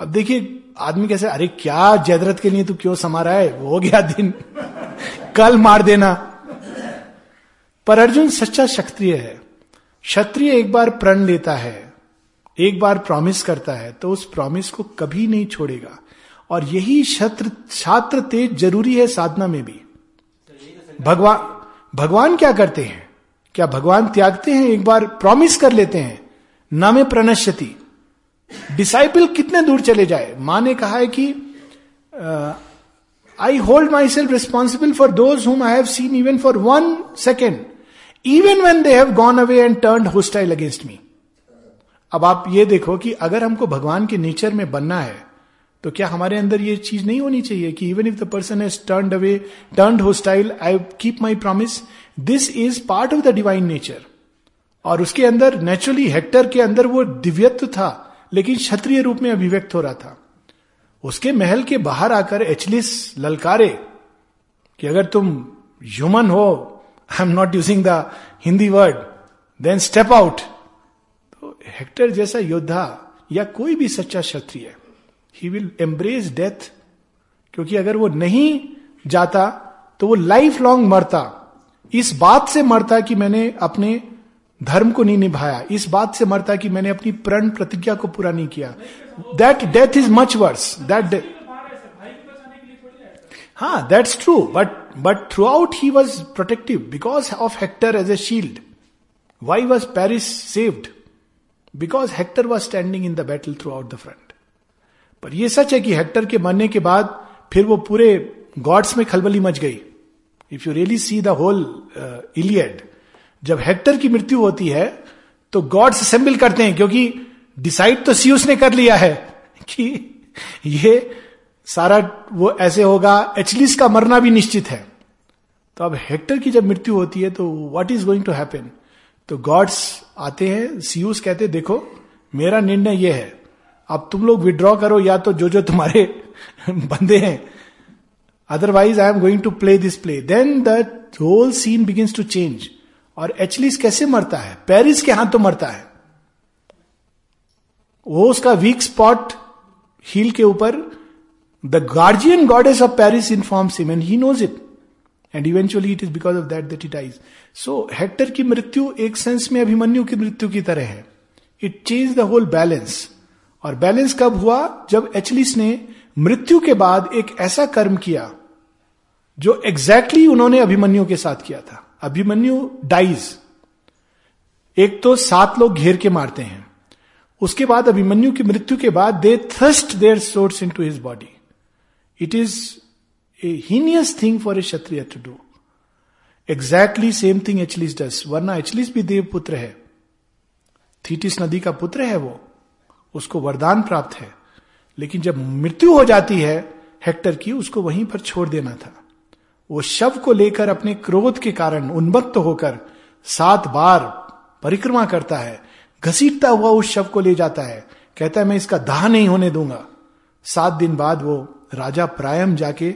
अब देखिए आदमी कैसे, अरे क्या जयद्रथ के लिए तू क्यों समा रहा है, हो गया दिन कल मार देना. पर अर्जुन सच्चा क्षत्रिय है. क्षत्रिय एक बार प्रण लेता है, एक बार प्रॉमिस करता है तो उस प्रॉमिस को कभी नहीं छोड़ेगा. और यही छात्र तेज जरूरी है साधना में भी. भगवान क्या करते हैं, क्या भगवान त्यागते हैं? एक बार प्रॉमिस कर लेते हैं, नामे प्रणश्यति. डिसाइपल कितने दूर चले जाए. माँ ने कहा है कि I hold myself responsible for those whom I have seen even for 1 second, even when they have gone away and turned hostile against me. अब आप ये देखो कि अगर हमको भगवान के नेचर में बनना है तो क्या हमारे अंदर ये चीज नहीं होनी चाहिए कि even if the person has turned away, turned hostile, I keep my promise. This is part of the divine nature. और उसके अंदर naturally हेक्टर के अंदर वो दिव्यत्व था, लेकिन क्षत्रिय रूप में अभिव्यक्त हो रहा था. उसके महल के बाहर आकर एचलिस ललकारे कि अगर तुम ह्यूमन हो, I am not using the Hindi word, then step out. तो हेक्टर जैसा योद्धा या कोई भी सच्चा क्षत्रिय ही विल एम्ब्रेस डेथ, क्योंकि अगर वो नहीं जाता तो वो लाइफ लॉन्ग मरता. इस बात से मरता कि मैंने अपने धर्म को नहीं निभाया, इस बात से मरता कि मैंने अपनी प्रण प्रतिज्ञा को पूरा नहीं किया. That death is much worse. That हाँ, that's true, but throughout he was protective because of Hector as a shield. Why was Paris saved? Because Hector was standing in the battle throughout the front. पर यह सच है कि Hector के मरने के बाद फिर वो पूरे गॉड्स में खलबली मच गई. If you really see the whole Iliad, जब हेक्टर की मृत्यु होती है तो गॉड्स असेंबल करते हैं, क्योंकि डिसाइड तो सीयूस ने कर लिया है कि ये सारा वो ऐसे होगा, एचलिस का मरना भी निश्चित है. तो अब हेक्टर की जब मृत्यु होती है तो what is going to happen? तो गॉड्स आते हैं, सीयूस कहते देखो मेरा निर्णय ये है, अब तुम लोग विड्रॉ करो या तो जो जो तुम्हारे बंदे हैं, otherwise I am going to play this play. Then the whole scene begins to change. और एचलिस कैसे मरता है? पेरिस के हाथों तो मरता है. वो उसका वीक स्पॉट हील के ऊपर, the guardian goddess of Paris informs him and he knows it, and eventually it is because of that that he dies. So Hector की मृत्यु एक सेंस में अभिमन्यु की मृत्यु की तरह है. It change the whole balance. और बैलेंस कब हुआ? जब एचलिस ने मृत्यु के बाद एक ऐसा कर्म किया जो एग्जैक्टली उन्होंने अभिमन्यु के साथ किया था. अभिमन्यु डाइज, एक तो 7 लोग घेर के मारते हैं, उसके बाद अभिमन्यु की मृत्यु के बाद they thrust their swords into his body. It is a heinous thing for a kshatriya to do. Exactly same thing Achilles does. वरना एचलिस भी देव पुत्र है, थीटिस नदी का पुत्र है, वो उसको वरदान प्राप्त है. लेकिन जब मृत्यु हो जाती है हेक्टर की, उसको वहीं पर छोड़ देना था. वो शव को लेकर अपने क्रोध के कारण उन्मत्त होकर 7 बार परिक्रमा करता है, घसीटता हुआ उस शव को ले जाता है, कहता है मैं इसका दाह नहीं होने दूंगा. 7 दिन बाद वो राजा प्रायम जाके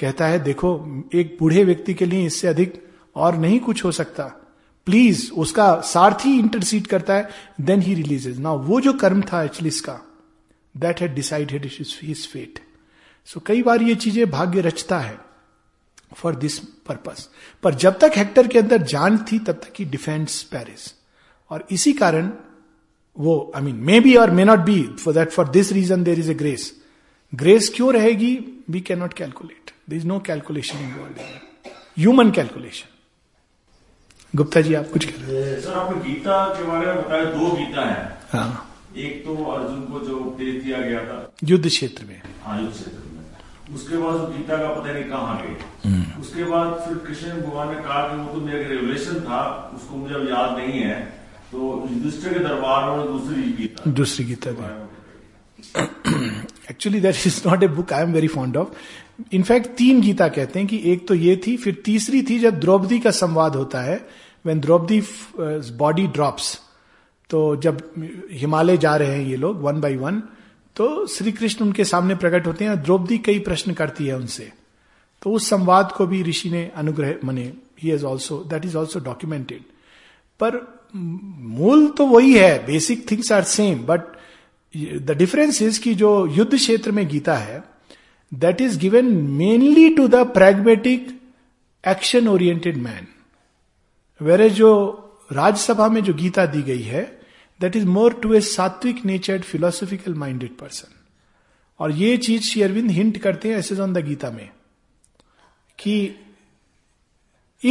कहता है देखो एक बूढ़े व्यक्ति के लिए इससे अधिक और नहीं कुछ हो सकता, प्लीज. उसका सारथी इंटरसीड करता है, देन ही रिलीजेज. नाउ वो जो कर्म था एचलिस का, that had decided his fate. So कई बार ये चीजें भाग्य रचता है फॉर दिस पर्पस। पर जब तक हेक्टर के अंदर जान थी तब तक ही डिफेंड्स पेरिस, और इसी कारण वो आई मीन मे बी और may not be for that, for this reason there is a grace. Grace क्यों रहेगी we can not calculate, there is no calculation involved in human calculation. Gupta ji आप कुछ कह रहे हैं। सर आपने गीता के बारे में बताया, दो गीता है। हाँ, एक तो अर्जुन को जो उपदेश दिया गया था युद्ध क्षेत्र में, हाँ युद्ध क्षेत्र में, उसके बाद गीता का पता नहीं कहाँ गई। उसके बाद फिर कृष्ण भगवान ने कहा कि वो तो मेरा रेवलेशन था, उसको मुझे अब याद नहीं है, तो युधिष्ठिर के दरबार में दूसरी Gita actually that is not a book I am very fond of. In fact तीन गीता कहते हैं कि एक तो ये थी, फिर तीसरी थी जब द्रौपदी का संवाद होता है, व्हेन द्रौपदी बॉडी ड्रॉप्स, तो जब हिमालय जा रहे हैं ये लोग वन बाय वन, तो श्री कृष्ण उनके सामने प्रकट होते हैं, द्रौपदी कई प्रश्न करती है उनसे, तो उस संवाद को भी ऋषि ने अनुग्रह माने, he is also that is also documented. पर मूल तो वही है, basic things are same, but the difference is कि जो युद्ध क्षेत्र में गीता है that is given mainly to the pragmatic action oriented man, whereas जो राज्यसभा में जो गीता दी गई है that is more to a सात्विक नेचर्ड philosophical minded person। और ये चीज श्री अरविंद हिंट करते हैं ऐसे ऑन द गीता में कि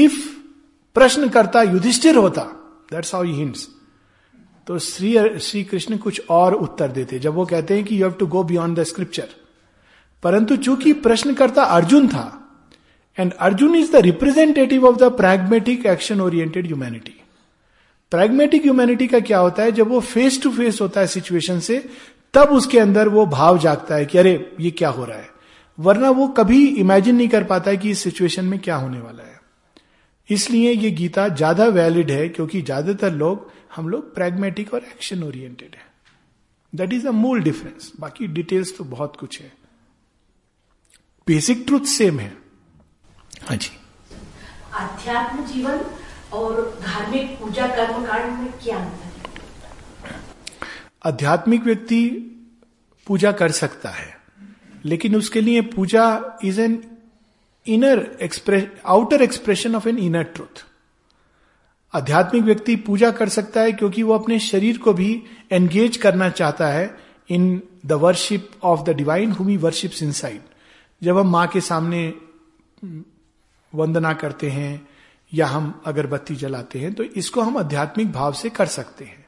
if प्रश्न करता युधिष्ठिर होता, that's how he hints, तो श्री कृष्ण कुछ और उत्तर देते जब वो कहते हैं कि you have to go beyond the scripture। परंतु चूंकि प्रश्नकर्ता अर्जुन था, and Arjun is the representative of the pragmatic action oriented humanity. Pragmatic humanity का क्या होता है, जब वो फेस टू फेस होता है सिचुएशन से, तब उसके अंदर वो भाव जागता है कि अरे ये क्या हो रहा है, वरना वो कभी इमेजिन नहीं कर पाता है कि इस सिचुएशन में क्या होने वाला है। इसलिए ये गीता ज्यादा वैलिड है, क्योंकि ज्यादातर लोग हम लोग प्रैग्मेटिक और एक्शन ओरिएंटेड है। दैट इज द मूल डिफरेंस, बाकी डिटेल्स तो बहुत कुछ है, बेसिक ट्रूथ सेम है। हाँ जी, आध्यात्म जीवन और धार्मिक पूजा कर्मकांड में क्या अंतर है? आध्यात्मिक व्यक्ति पूजा कर सकता है, लेकिन उसके लिए puja is an inner expression, outer expression of an inner truth. आध्यात्मिक व्यक्ति पूजा कर सकता है क्योंकि वो अपने शरीर को भी एंगेज करना चाहता है in the worship of the divine whom he worships inside. जब हम माँ के सामने वंदना करते हैं या हम अगरबत्ती जलाते हैं, तो इसको हम आध्यात्मिक भाव से कर सकते हैं।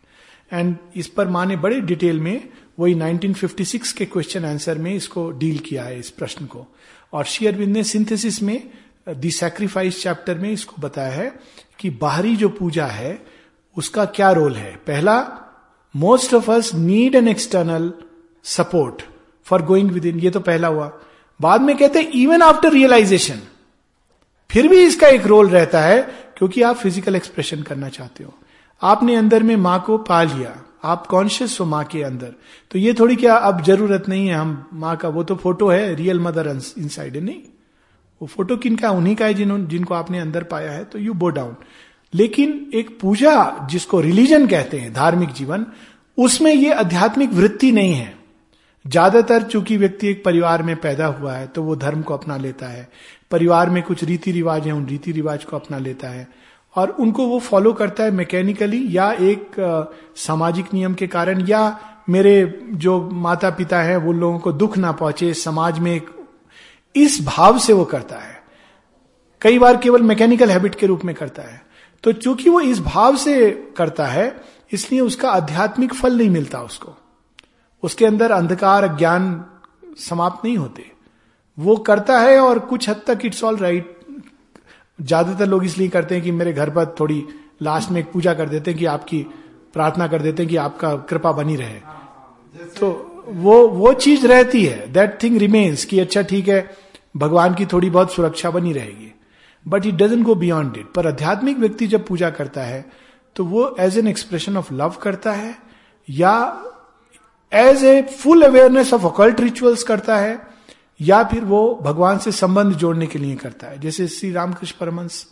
एंड इस पर माँ ने बड़े डिटेल में वही 1956 के क्वेश्चन आंसर में इसको डील किया है, इस प्रश्न को। और श्री अरविंद ने सिंथेसिस में दी सैक्रिफाइस चैप्टर में इसको बताया है कि बाहरी जो पूजा है उसका क्या रोल है। पहला, most of us need an external support for going within, ये तो पहला हुआ। बाद में कहते हैं इवन आफ्टर रियलाइजेशन फिर भी इसका एक रोल रहता है, क्योंकि आप फिजिकल एक्सप्रेशन करना चाहते हो, आपने अंदर में मां को पा लिया, आप कॉन्शियस हो मां के अंदर, तो ये थोड़ी क्या अब जरूरत नहीं है हम मां का, वो तो फोटो है, रियल मदर इनसाइड है। नहीं, वो फोटो किनका, उन्हीं का है जिनको आपने अंदर पाया है, तो यू बो डाउन। लेकिन एक पूजा जिसको रिलीजन कहते हैं, धार्मिक जीवन, उसमें ये आध्यात्मिक वृत्ति नहीं है। ज्यादातर चूंकि व्यक्ति एक परिवार में पैदा हुआ है, तो वो धर्म को अपना लेता है, परिवार में कुछ रीति रिवाज है, उन रीति रिवाज को अपना लेता है और उनको वो फॉलो करता है मैकेनिकली, या एक सामाजिक नियम के कारण, या मेरे जो माता पिता हैं वो लोगों को दुख ना पहुंचे समाज में, एक इस भाव से वो करता है। कई बार केवल मैकेनिकल हैबिट के रूप में करता है, तो चूंकि वो इस भाव से करता है इसलिए उसका आध्यात्मिक फल नहीं मिलता उसको, उसके अंदर अंधकार अज्ञान समाप्त नहीं होते, वो करता है और कुछ हद तक इट्स ऑल राइट। ज्यादातर लोग इसलिए करते हैं कि मेरे घर पर थोड़ी लास्ट में एक पूजा कर देते हैं कि आपकी प्रार्थना कर देते हैं कि आपका कृपा बनी रहे, तो वो चीज रहती है, दैट थिंग रिमेन्स कि अच्छा ठीक है भगवान की थोड़ी बहुत सुरक्षा बनी रहेगी, but it doesn't go beyond it. पर आध्यात्मिक व्यक्ति जब पूजा करता है तो वो as an expression of love करता है, या as a full awareness of occult rituals करता है, या फिर वो भगवान से संबंध जोड़ने के लिए करता है। जैसे श्री रामकृष्ण परमहंस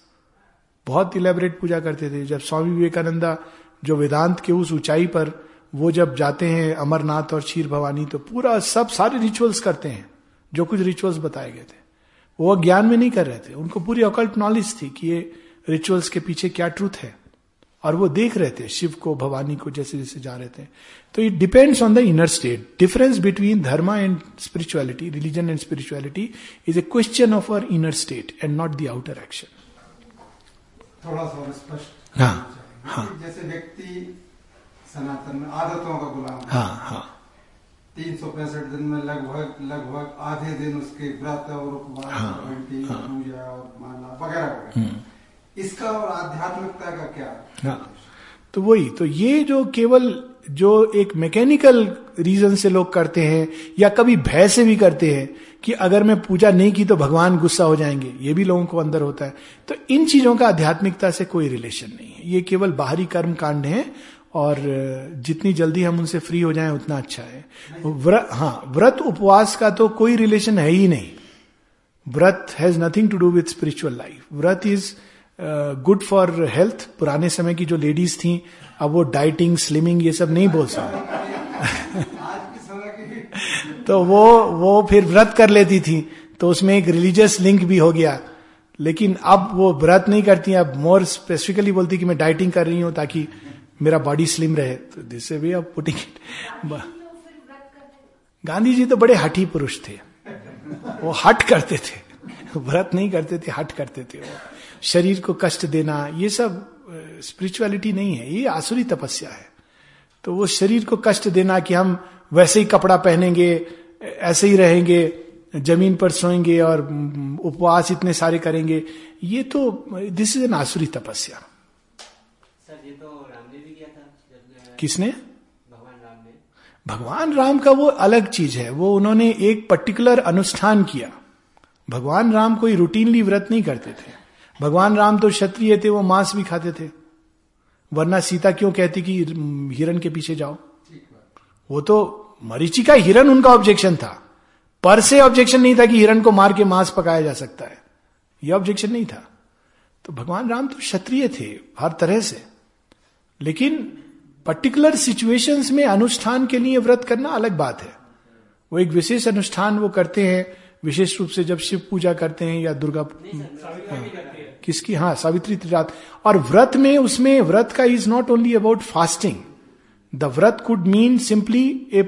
बहुत इलेबरेट पूजा करते थे। जब स्वामी विवेकानंदा जो वेदांत के उस ऊंचाई पर, वो जब जाते हैं अमरनाथ और क्षीर भवानी, तो पूरा सब सारे रिचुअल्स करते हैं, जो कुछ रिचुअल्स बताए गए थे वो ज्ञान में नहीं कर रहे थे, उनको पूरी अकल्ट नॉलेज थी कि ये रिचुअल्स के पीछे क्या ट्रूथ है, और वो देख रहे थे शिव को भवानी को जैसे जैसे जा रहे थे. तो it depends on the inner state. Difference between dharma and spirituality, religion and spirituality is a question of our inner state and not the outer action. थोड़ा सा स्पष्ट. हाँ हाँ. जैसे व्यक्ति सनातन में आदतों का गुलाम. हाँ हाँ. 365 दिन में लगभग आधे दिन उसके व्रत और उपवास, घंटी, पूजा और माला वगैरह, इसका और आध्यात्मिकता का क्या? हाँ, तो वही. तो ये जो केवल जो एक मैकेनिकल रीजन से लोग करते हैं या कभी भय से भी करते हैं कि अगर मैं पूजा नहीं की तो भगवान गुस्सा हो जाएंगे, ये भी लोगों को अंदर होता है. तो इन चीजों का आध्यात्मिकता से कोई रिलेशन नहीं है, ये केवल बाहरी कर्म कांड है और जितनी जल्दी हम उनसे फ्री हो जाएं उतना अच्छा है. व्रत उपवास का तो कोई रिलेशन है ही नहीं. व्रत has nothing to do with spiritual life. व्रत इज गुड फॉर हेल्थ. पुराने समय की जो लेडीज थी, अब वो डाइटिंग स्लिमिंग ये सब नहीं बोल सकते तो वो फिर व्रत कर लेती थी, तो उसमें एक रिलीजियस लिंक भी हो गया. लेकिन अब वो व्रत नहीं करती, अब मोर स्पेसिफिकली बोलती कि मैं डाइटिंग कर रही हूं ताकि मेरा बॉडी स्लिम रहे. तो this way of putting it. Gandhi ji तो बड़े हठी पुरुष थे, वो हट करते थे, व्रत नहीं करते थे, हट करते थे. वो शरीर को कष्ट देना ये सब स्पिरिचुअलिटी नहीं है, ये आसुरी तपस्या है. तो वो शरीर को कष्ट देना कि हम वैसे ही कपड़ा पहनेंगे, ऐसे ही रहेंगे, जमीन पर सोएंगे और उपवास इतने सारे करेंगे, ये तो दिस इज एन आसुरी तपस्या. सर ये तो रामदेव भी किया था. किसने? भगवान राम का वो अलग चीज है, वो उन्होंने एक पर्टिकुलर अनुष्ठान किया. भगवान राम कोई रूटीनली व्रत नहीं करते थे. भगवान राम तो क्षत्रिय थे, वो मांस भी खाते थे, वरना सीता क्यों कहती कि हिरण के पीछे जाओ? वो तो मरीचिका हिरण उनका ऑब्जेक्शन था, पर से ऑब्जेक्शन नहीं था कि हिरण को मार के मांस पकाया जा सकता है, ये ऑब्जेक्शन नहीं था. तो भगवान राम तो क्षत्रिय थे हर तरह से, लेकिन पर्टिकुलर सिचुएशंस में अनुष्ठान के लिए व्रत करना अलग बात है. वो एक विशेष अनुष्ठान वो करते हैं, विशेष रूप से जब शिव पूजा करते हैं या दुर्गा किसकी, हाँ, सावित्री रात. और व्रत में, उसमें व्रत का is not only about fasting. The व्रत could mean simply a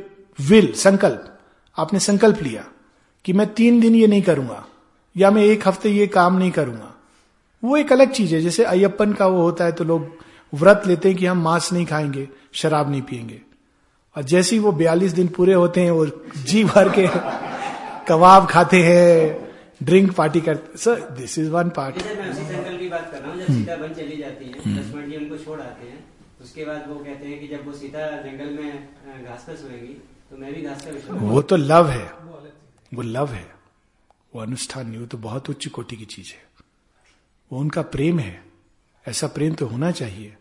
will, संकल्प. आपने संकल्प लिया कि मैं 3 दिन ये नहीं करूंगा या मैं 1 हफ्ते ये काम नहीं करूंगा, वो एक अलग चीज है. जैसे अय्यप्पन का वो होता है, तो लोग व्रत लेते हैं कि हम मांस नहीं खाएंगे, शराब नहीं पिएंगे, और जैसे ही वो 42 दिन पूरे होते हैं वो जी भर के कबाब खाते हैं, ड्रिंक पार्टी करते. Sir this is one part. Central की बात कर रहा हूँ, जब सीता वन चली जाती है, लक्ष्मण जी उनको छोड़ आते हैं, उसके बाद वो कहते हैं कि जब वो सीता जंगल में घास पर सोएगी तो मैं भी घास पर. वो तो लव है, वो लव है, वो अनुष्ठान नहीं. वो तो बहुत उच्च कोटि की चीज है, वो उनका प्रेम है. ऐसा प्रेम तो होना चाहिए.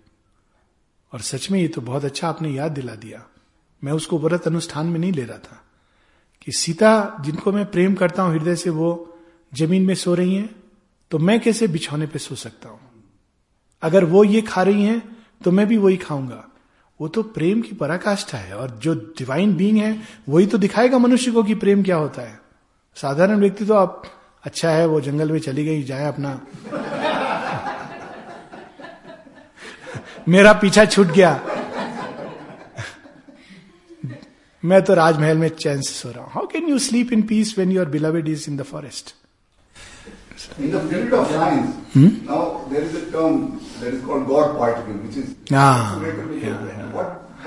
और सच में ये तो बहुत अच्छा आपने याद दिला दिया. मैं उसको व्रत अनुष्ठान में नहीं ले रहा था कि सीता जिनको मैं प्रेम करता हूं हृदय से, वो जमीन में सो रही हैं, तो मैं कैसे बिछौने पे सो सकता हूं? अगर वो ये खा रही हैं तो मैं भी वही खाऊंगा. वो तो प्रेम की पराकाष्ठा है, और जो डिवाइन बीइंग है वही तो दिखाएगा मनुष्य को कि प्रेम क्या होता है. साधारण व्यक्ति तो आप अच्छा है वो जंगल में चली गई, जाए अपना मेरा पीछा छूट गया, मैं तो राजमहल में चैन से सो रहा हूं. How can you sleep in peace when your beloved is in the forest? In the field of science now there is a term that is called God particle which is what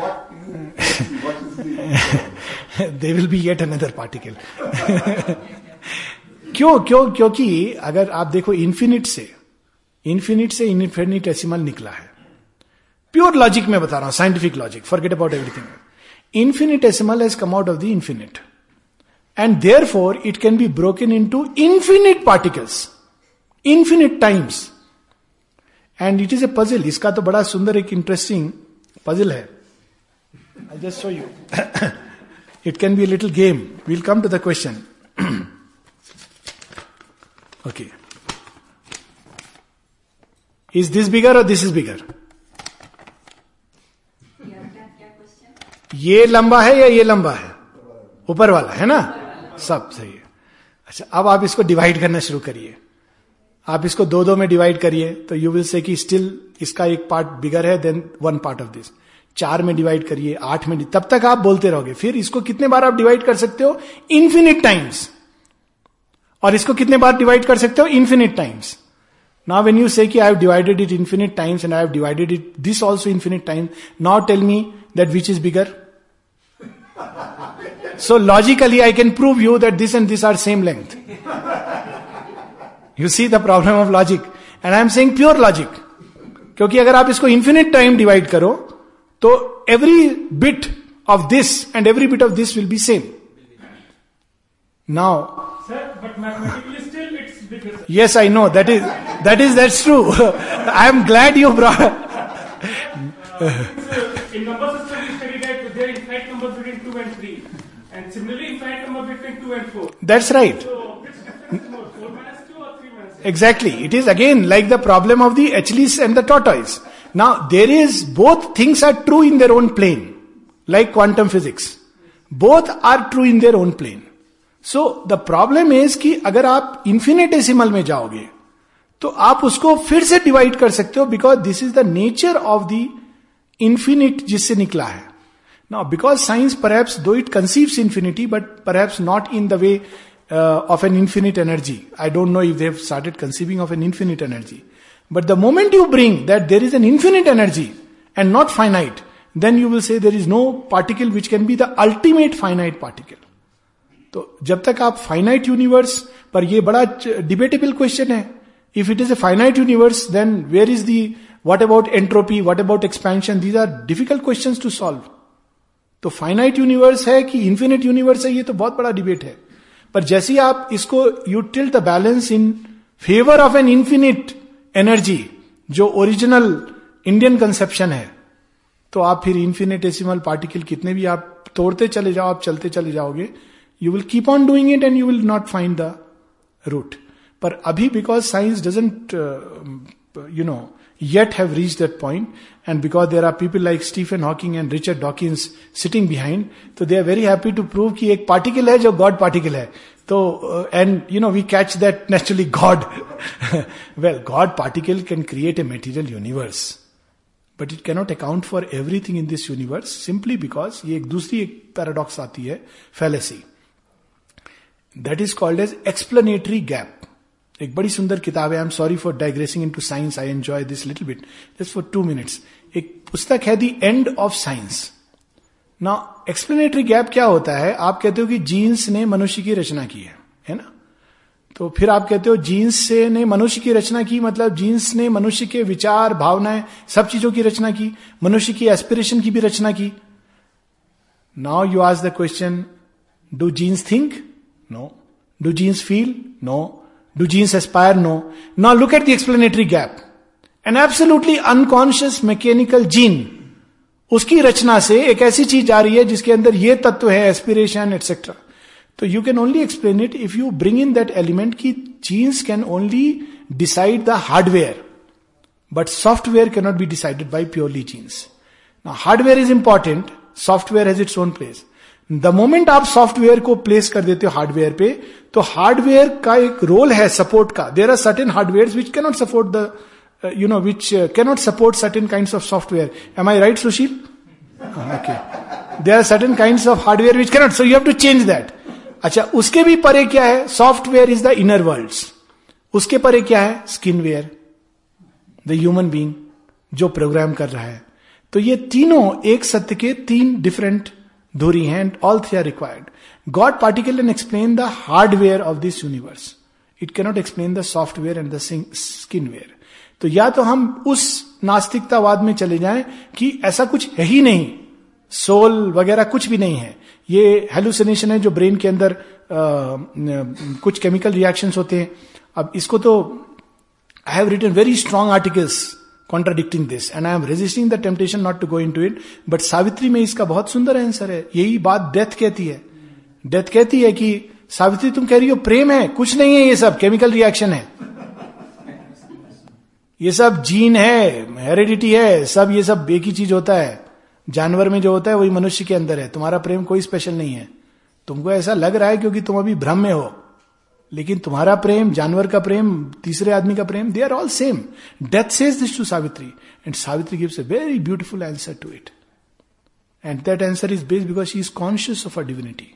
they will be yet another particle. क्योंकि अगर आप देखो infinite से infinitesimal निकला है. Pure logic मैं बता रहा हूं, scientific logic, forget about everything. Infinitesimal has come out of the infinite. And therefore, it can be broken into infinite particles. Infinite times. And it is a puzzle. इसका तो बड़ा सुंदर एक interesting puzzle है. I'll just show you. It can be a little game. We'll come to the question. Okay. Is this bigger or this is bigger? ये लंबा है या ये लंबा है? ऊपर वाला है ना? सब सही है. अच्छा, अब आप इसको डिवाइड करना शुरू करिए, आप इसको दो दो में डिवाइड करिए तो यू विल से कि स्टिल इसका एक पार्ट बिगर है than one part of this. 4 में डिवाइड करिए, 8 में, तब तक आप बोलते रहोगे। फिर इसको कितने बार आप डिवाइड कर सकते हो? Infinite times. और इसको कितने बार डिवाइड कर सकते हो? Infinite times. Now when you say कि I have divided it infinite times and I have divided it this also infinite times, now tell me that which is bigger. So logically I can prove you that this and this are same length. You see the problem of logic, and I am saying pure logic, क्योंकि अगर आप इसको infinite time divide karo, so every bit of this and every bit of this will be same. Now, sir, but mathematically still it's bigger. Yes, I know that's true. I am glad you brought. In number system we studied that there are infinite numbers between 2 and 3, and similarly infinite numbers between 2 and 4. That's right. So which difference is more, 4 minus 2 or 3 minus 2? Exactly. It is again like the problem of the Achilles and the tortoise. Now. there is, both things are true in their own plane, like quantum physics. Both are true in their own plane. So the problem is कि अगर आप infinitesimal में जाओगे तो आप उसको फिर से divide कर सकते हो because this is the nature of the infinite जिससे निकला है. Now because science perhaps though it conceives infinity but perhaps not in the way of an infinite energy. I don't know if they have started conceiving of an infinite energy. But the moment you bring that there is an infinite energy and not finite, then you will say there is no particle which can be the ultimate finite particle. तो जब तक आप finite universe, पर ये बड़ा debatable question है. If it is a finite universe, then where is the, what about entropy, what about expansion? These are difficult questions to solve. तो finite universe है कि infinite universe है, ये तो बहुत बड़ा debate है. पर जैसे आप इसको you tilt the balance in favour of an infinite energy जो ओरिजिनल इंडियन कंसेप्शन है, तो आप फिर इन्फिनिटेसिमल पार्टिकल कितने भी आप तोड़ते चले जाओ, आप चलते चले जाओगे, you will keep on doing it and you will not find the root. पर अभी because science doesn't you know yet have reached that point and because there are people like Stephen Hawking and Richard Dawkins sitting behind, तो they are very happy to prove कि एक particle है जो God particle है. तो and you know we catch that naturally God, well God particle can create a material universe but it cannot account for everything in this universe simply because ये एक दूसरी एक पैराडॉक्स आती है, fallacy, that is called as explanatory gap. एक बड़ी सुंदर किताब है, I am sorry for digressing into science, I enjoy this little bit just for 2 minutes. एक पुस्तक है the end of science. Now explanatory gap क्या होता है? आप कहते हो कि जीन्स ने मनुष्य की रचना की है ना? तो फिर आप कहते हो जीन्स से ने मनुष्य की रचना की, मतलब जीन्स ने मनुष्य के विचार, भावनाएं, सब चीजों की रचना की, मनुष्य की एस्पिरेशन की भी रचना की. Now you ask the question, do genes think? No. Do genes feel? No. Do genes aspire? No. Now look at the explanatory gap. An absolutely unconscious mechanical gene, उसकी रचना से एक ऐसी चीज आ रही है जिसके अंदर ये तत्व है, एस्पिरेशन एटसेट्रा. तो you can only explain it if you bring in that element की genes can only decide the hardware but software can not be decided by purely genes. Hardware is important, software has its own place. The moment आप software को place कर देते हो hardware पे, तो hardware का एक रोल है सपोर्ट का. There are certain hardware which cannot support the you know which cannot support certain kinds of software. Am I right Sushil? Okay. There are certain kinds of hardware which cannot, so you have to change that. अच्छा, उसके भी परे क्या है? Software is the inner world. उसके परे क्या है? स्किनवेयर, द ह्यूमन बीइंग जो प्रोग्राम कर रहा है. तो ये तीनों एक सत्य के 3 डिफरेंट धुरी है and all three are required. God particle can explain the hardware of this universe. It cannot explain the software and the skinware. तो या तो हम उस नास्तिकतावाद में चले जाएं कि ऐसा कुछ है ही नहीं, सोल वगैरह कुछ भी नहीं है, ये हेलुसिनेशन है जो ब्रेन के अंदर कुछ केमिकल रिएक्शंस होते हैं. अब इसको तो I have written very strong articles contradicting this and I am resisting the temptation not to go into it. But Savitri में इसका बहुत सुंदर आंसर है. यही बात डेथ कहती है. डेथ कहती है कि सावित्री तुम कह रही हो प्रेम है, कुछ नहीं है, ये सब केमिकल रिएक्शन है, ये सब जीन है, हेरिडिटी है, सब ये सब एक ही चीज होता है. जानवर में जो होता है वही मनुष्य के अंदर है. तुम्हारा प्रेम कोई स्पेशल नहीं है. तुमको ऐसा लग रहा है क्योंकि तुम अभी भ्रम में हो, लेकिन तुम्हारा प्रेम, जानवर का प्रेम, तीसरे आदमी का प्रेम, they are all same. Death says this to Savitri and Savitri gives a very beautiful answer to it. And that answer is based because she is conscious of her divinity.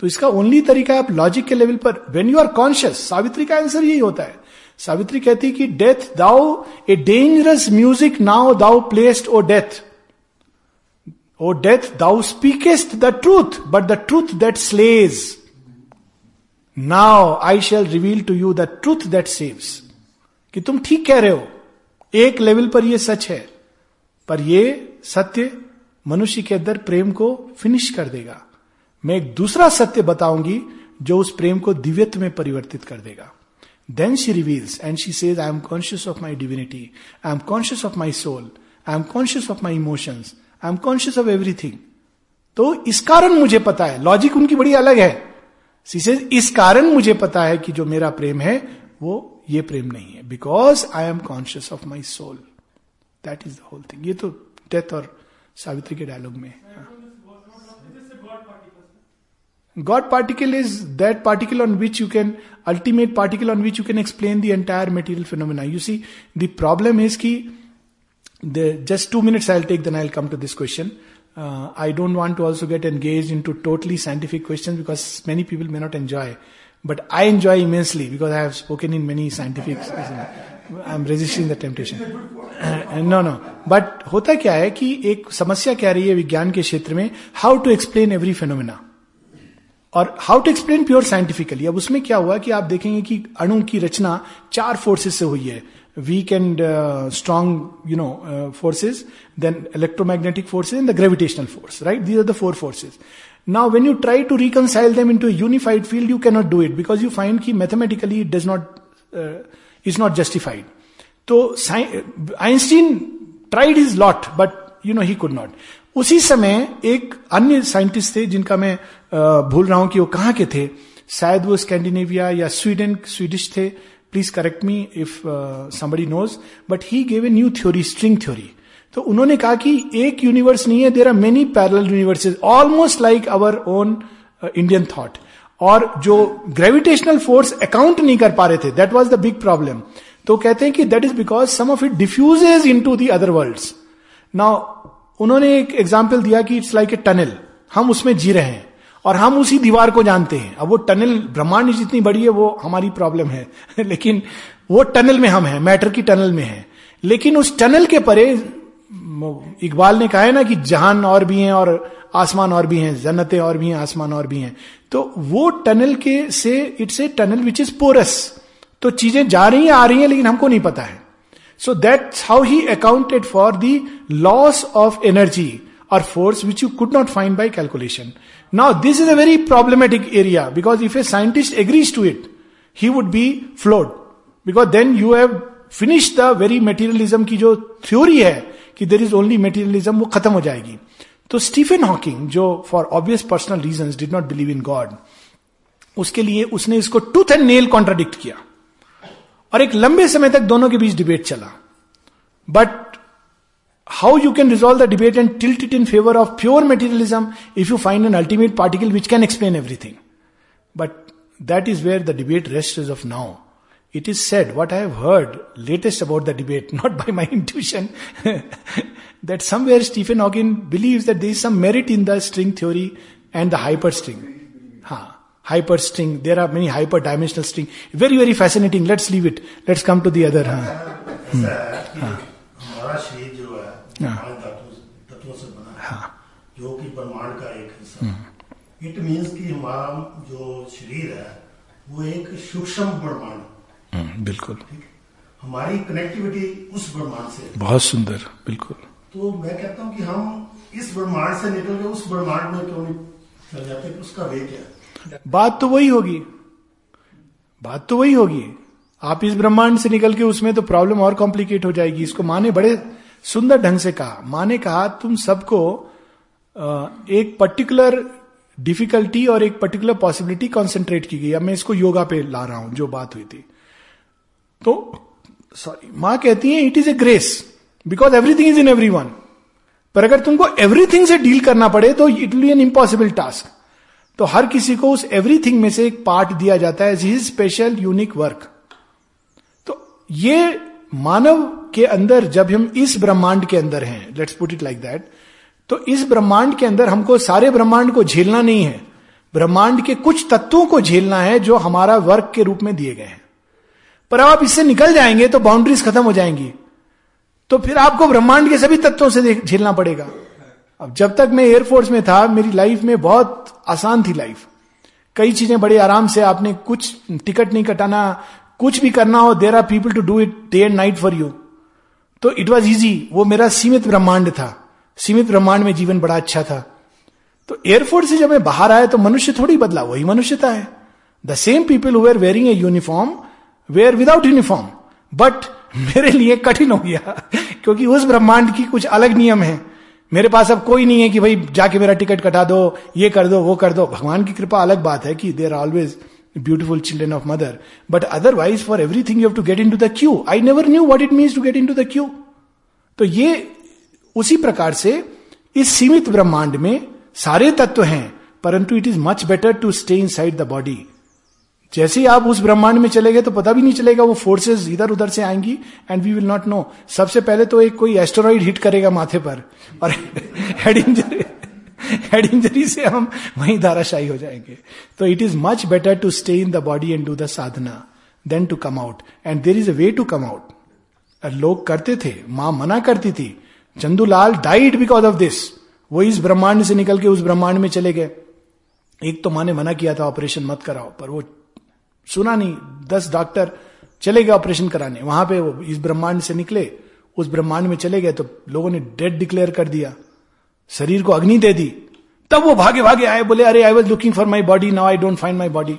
तो इसका ओनली तरीका आप लॉजिक के लेवल पर, when you are conscious, Savitri का answer यही होता है. सावित्री कहती है कि death, thou a dangerous music now thou playest, O death thou speakest the truth but the truth that slays. Now I shall reveal to you the truth that saves. कि तुम ठीक कह रहे हो, एक लेवल पर यह सच है, पर यह सत्य मनुष्य के अंदर प्रेम को फिनिश कर देगा. मैं एक दूसरा सत्य बताऊंगी जो उस प्रेम को दिव्यत्व में परिवर्तित कर देगा. Then she reveals and she says, I am conscious of my divinity, I am conscious of my soul, I am conscious of my emotions, I am conscious of everything. तो इस कारण मुझे पता है, लॉजिक उनकी बड़ी अलग है. She says, इस कारण मुझे पता है कि जो मेरा प्रेम है वो ये प्रेम नहीं है, because I am conscious of my soul. That is the whole thing. ये तो डेथ और सावित्री के डायलॉग में. God particle is that particle on which you can, ultimate particle on which you can explain the entire material phenomena. You see, the problem is ki, just 2 minutes I'll take, then I'll come to this question. I don't want to also get engaged into totally scientific questions because many people may not enjoy. But I enjoy immensely because I have spoken in many scientific. I'm resisting the temptation. No. But होता क्या है कि एक समस्या क्या रही है विज्ञान के क्षेत्र में, how to explain every phenomena. और how to explain pure scientifically. अब उसमें क्या हुआ कि आप देखेंगे कि अणु की रचना 4 फोर्सेस से हुई है, weak and strong forces, then electromagnetic forces and the gravitational force, right? These are the 4 forces. Now when you try to reconcile them into a unified field, you can not do it because you find कि mathematically it does not, is not justified. तो Einstein tried his lot but he could not. उसी समय एक अन्य scientist थे जिनका मैं भूल रहा हूं कि वो कहां के थे, शायद वो स्कैंडिनेविया या स्वीडन, स्वीडिश थे, please correct me if somebody knows. But he gave a new theory, string theory. तो उन्होंने कहा कि एक यूनिवर्स नहीं है, there are many parallel universes, almost like our own Indian thought. और जो ग्रेविटेशनल फोर्स अकाउंट नहीं कर पा रहे थे, that was the big problem. तो कहते हैं कि that is because some of it diffuses into the other worlds. Now उन्होंने एक एग्जाम्पल दिया कि इट्स लाइक ए टनल, हम उसमें जी रहे हैं और हम उसी दीवार को जानते हैं. अब वो टनल ब्रह्मांड जितनी बड़ी है वो हमारी प्रॉब्लम है लेकिन वो टनल में हम हैं, मैटर की टनल में हैं. लेकिन उस टनल के परे, इकबाल ने कहा है ना कि जहान और भी हैं और आसमान और भी हैं, जन्नतें और भी हैं, आसमान और भी हैं. तो वो टनल के से, it's a tunnel which is porous. तो चीजें जा रही हैं, आ रही हैं, लेकिन हमको नहीं पता है. So that's how he accounted for the loss of energy or force which you could not find by calculation. Now this is a very problematic area because if a scientist agrees to it, he would be flawed. Because then you have finished the very materialism की जो theory है कि there is only materialism, वो खत्म हो जाएगी. तो Stephen Hawking जो for obvious personal reasons did not believe in God, उसके लिए उसने इसको tooth and nail contradict किया. और एक लंबे समय तक दोनों के बीच डिबेट चला. But how you can resolve the debate and tilt it in favour of pure materialism if you find an ultimate particle which can explain everything. But that is where the debate rest as of now. It is said, what I have heard latest about the debate, not by my intuition, that somewhere Stephen Hawking believes that there is some merit in the string theory and the hyper string. हाँ, hyper string, there are many hyper dimensional string, very very fascinating. Let's leave it, let's come to the other. हमारा शरीर जो है हमारे तत्वों से बना है जो कि ब्रह्मांड का एक हिस्सा है. इट मींस कि हमारा जो शरीर है वो एक सूक्ष्म ब्रह्मांड है. बिल्कुल, हमारी कनेक्टिविटी उस ब्रह्मांड से. बहुत सुंदर, बिल्कुल. तो मैं कहता हूँ कि हम इस ब्रह्मांड से निकल के उस ब्रह्मांड में क्यों नहीं चल जाते, उसका वे क्या है? बात तो वही होगी. आप इस ब्रह्मांड से निकल के उसमें, तो प्रॉब्लम और कॉम्प्लिकेट हो जाएगी. इसको माँ ने बड़े सुंदर ढंग से कहा. माँ ने कहा तुम सबको एक पर्टिकुलर डिफिकल्टी और एक पर्टिकुलर पॉसिबिलिटी कॉन्सेंट्रेट की गई. अब मैं इसको योगा पे ला रहा हूं जो बात हुई थी. तो सॉरी, माँ कहती है it is a grace because everything is in everyone. पर अगर तुमको एवरीथिंग से डील करना पड़े तो it will be an impossible task. तो हर किसी को उस एवरीथिंग में से एक पार्ट दिया जाता है as his special unique work. तो ये मानव के अंदर, जब हम इस ब्रह्मांड के अंदर हैं, let's put it like that, तो इस ब्रह्मांड के अंदर हमको सारे ब्रह्मांड को झेलना नहीं है, ब्रह्मांड के कुछ तत्वों को झेलना है जो हमारा वर्क के रूप में दिए गए हैं। पर अब आप इससे निकल जाएंगे तो बाउंड्रीज खत्म हो जाएंगी, तो फिर आपको ब्रह्मांड के सभी तत्वों से झेलना पड़ेगा। अब जब तक मैं एयरफोर्स में था मेरी लाइफ में बहुत आसान थी लाइफ, कई चीजें बड़े आराम से, आपने कुछ टिकट नहीं कटाना, कुछ भी करना हो there are people to do it day and night for you, तो इट वाज इजी। वो मेरा सीमित ब्रह्मांड था, सीमित ब्रह्मांड में जीवन बड़ा अच्छा था। तो एयरफोर्स से जब मैं बाहर आया तो मनुष्य थोड़ी बदला, वही मनुष्यता है। The same people who are wearing a uniform where without uniform, but मेरे लिए कठिन हो गया क्योंकि उस ब्रह्मांड की कुछ अलग नियम है। मेरे पास अब कोई नहीं है कि भाई जाके मेरा टिकट कटा दो, ये कर दो, वो कर दो। भगवान की कृपा अलग बात है कि there are always beautiful children of mother, but otherwise for everything you have to get into the queue. I never knew what it means to get into the queue. तो ये उसी प्रकार से इस सीमित ब्रह्मांड में सारे तत्व हैं, परंतु it is much better to stay inside the body. जैसे ही आप उस ब्रह्मांड में चले गए तो पता भी नहीं चलेगा, वो फोर्सेस इधर उधर से आएंगी and we will not know. सबसे पहले तो एक कोई एस्टेरॉइड हिट करेगा माथे पर और हेड इंजरी से हम वहीं धाराशाही हो जाएंगे। तो it is much better to stay in the body and do the sadhana then to come out, and there is a way to come out. लोग करते थे, मां मना करती थी, Chandulal died because of this. वो इस ब्रह्मांड से निकल के उस ब्रह्मांड में चले गए। एक तो मां ने मना किया था ऑपरेशन मत कराओ, पर वो सुना नहीं। 10 डॉक्टर चले गए ऑपरेशन कराने, वहां पे वो इस ब्रह्मांड से निकले उस ब्रह्मांड में चले गए तो लोगों ने डेड डिक्लेयर कर दिया, शरीर को अग्नि दे दी। तब वो भागे भागे आए, बोले अरे I was looking for my body, now I don't find my body.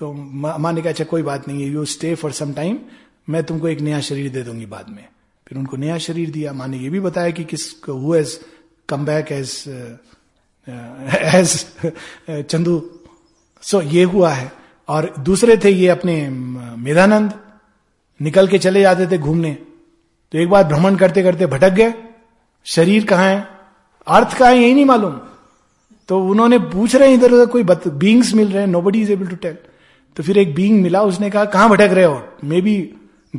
तो मां ने कहा अच्छा कोई बात नहीं है, you stay for some time, मैं तुमको एक नया शरीर दे दूंगी बाद में। फिर उनको नया शरीर दिया। मां ने ये भी बताया कि किसको who has come back as Chandu. सो ये हुआ है। और दूसरे थे ये अपने मेधानंद, निकल के चले जाते थे घूमने, तो एक बार भ्रमण करते करते भटक गए, शरीर कहाँ है, अर्थ कहाँ है, यही नहीं मालूम। तो उन्होंने पूछ रहे इधर उधर, कोई बींग्स मिल रहे हैं, nobody is able to tell. तो फिर एक बींग मिला, उसने कहा कहाँ भटक रहे हो, मे बी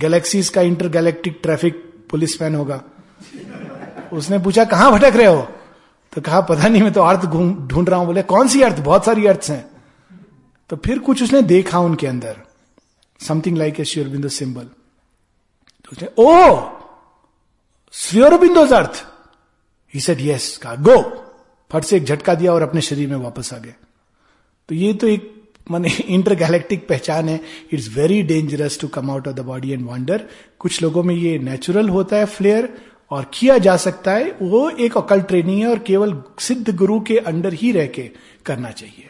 गैलेक्सीज का इंटरगैलेक्टिक ट्रैफिक पुलिस मैन होगा। उसने पूछा कहाँ भटक रहे हो, तो कहा पता नहीं, मैं तो अर्थ ढूंढ रहा हूं। बोले कौन सी अर्थ, बहुत सारी अर्थ हैं। तो फिर कुछ उसने देखा उनके अंदर, समथिंग लाइक ए श्रीअरबिंदो सिंबल। तो उसने ओ श्रीअरबिंदोज अर्थ, ही सेड यस, कहा गो, फट से एक झटका दिया और अपने शरीर में वापस आ गए। तो ये तो एक माने इंटरगैलेक्टिक पहचान है। It's very dangerous to come out of the body and wander. कुछ लोगों में ये नेचुरल होता है फ्लेयर और किया जा सकता है, वो एक अकल्ट ट्रेनिंग है और केवल सिद्ध गुरु के अंडर ही रह के करना चाहिए।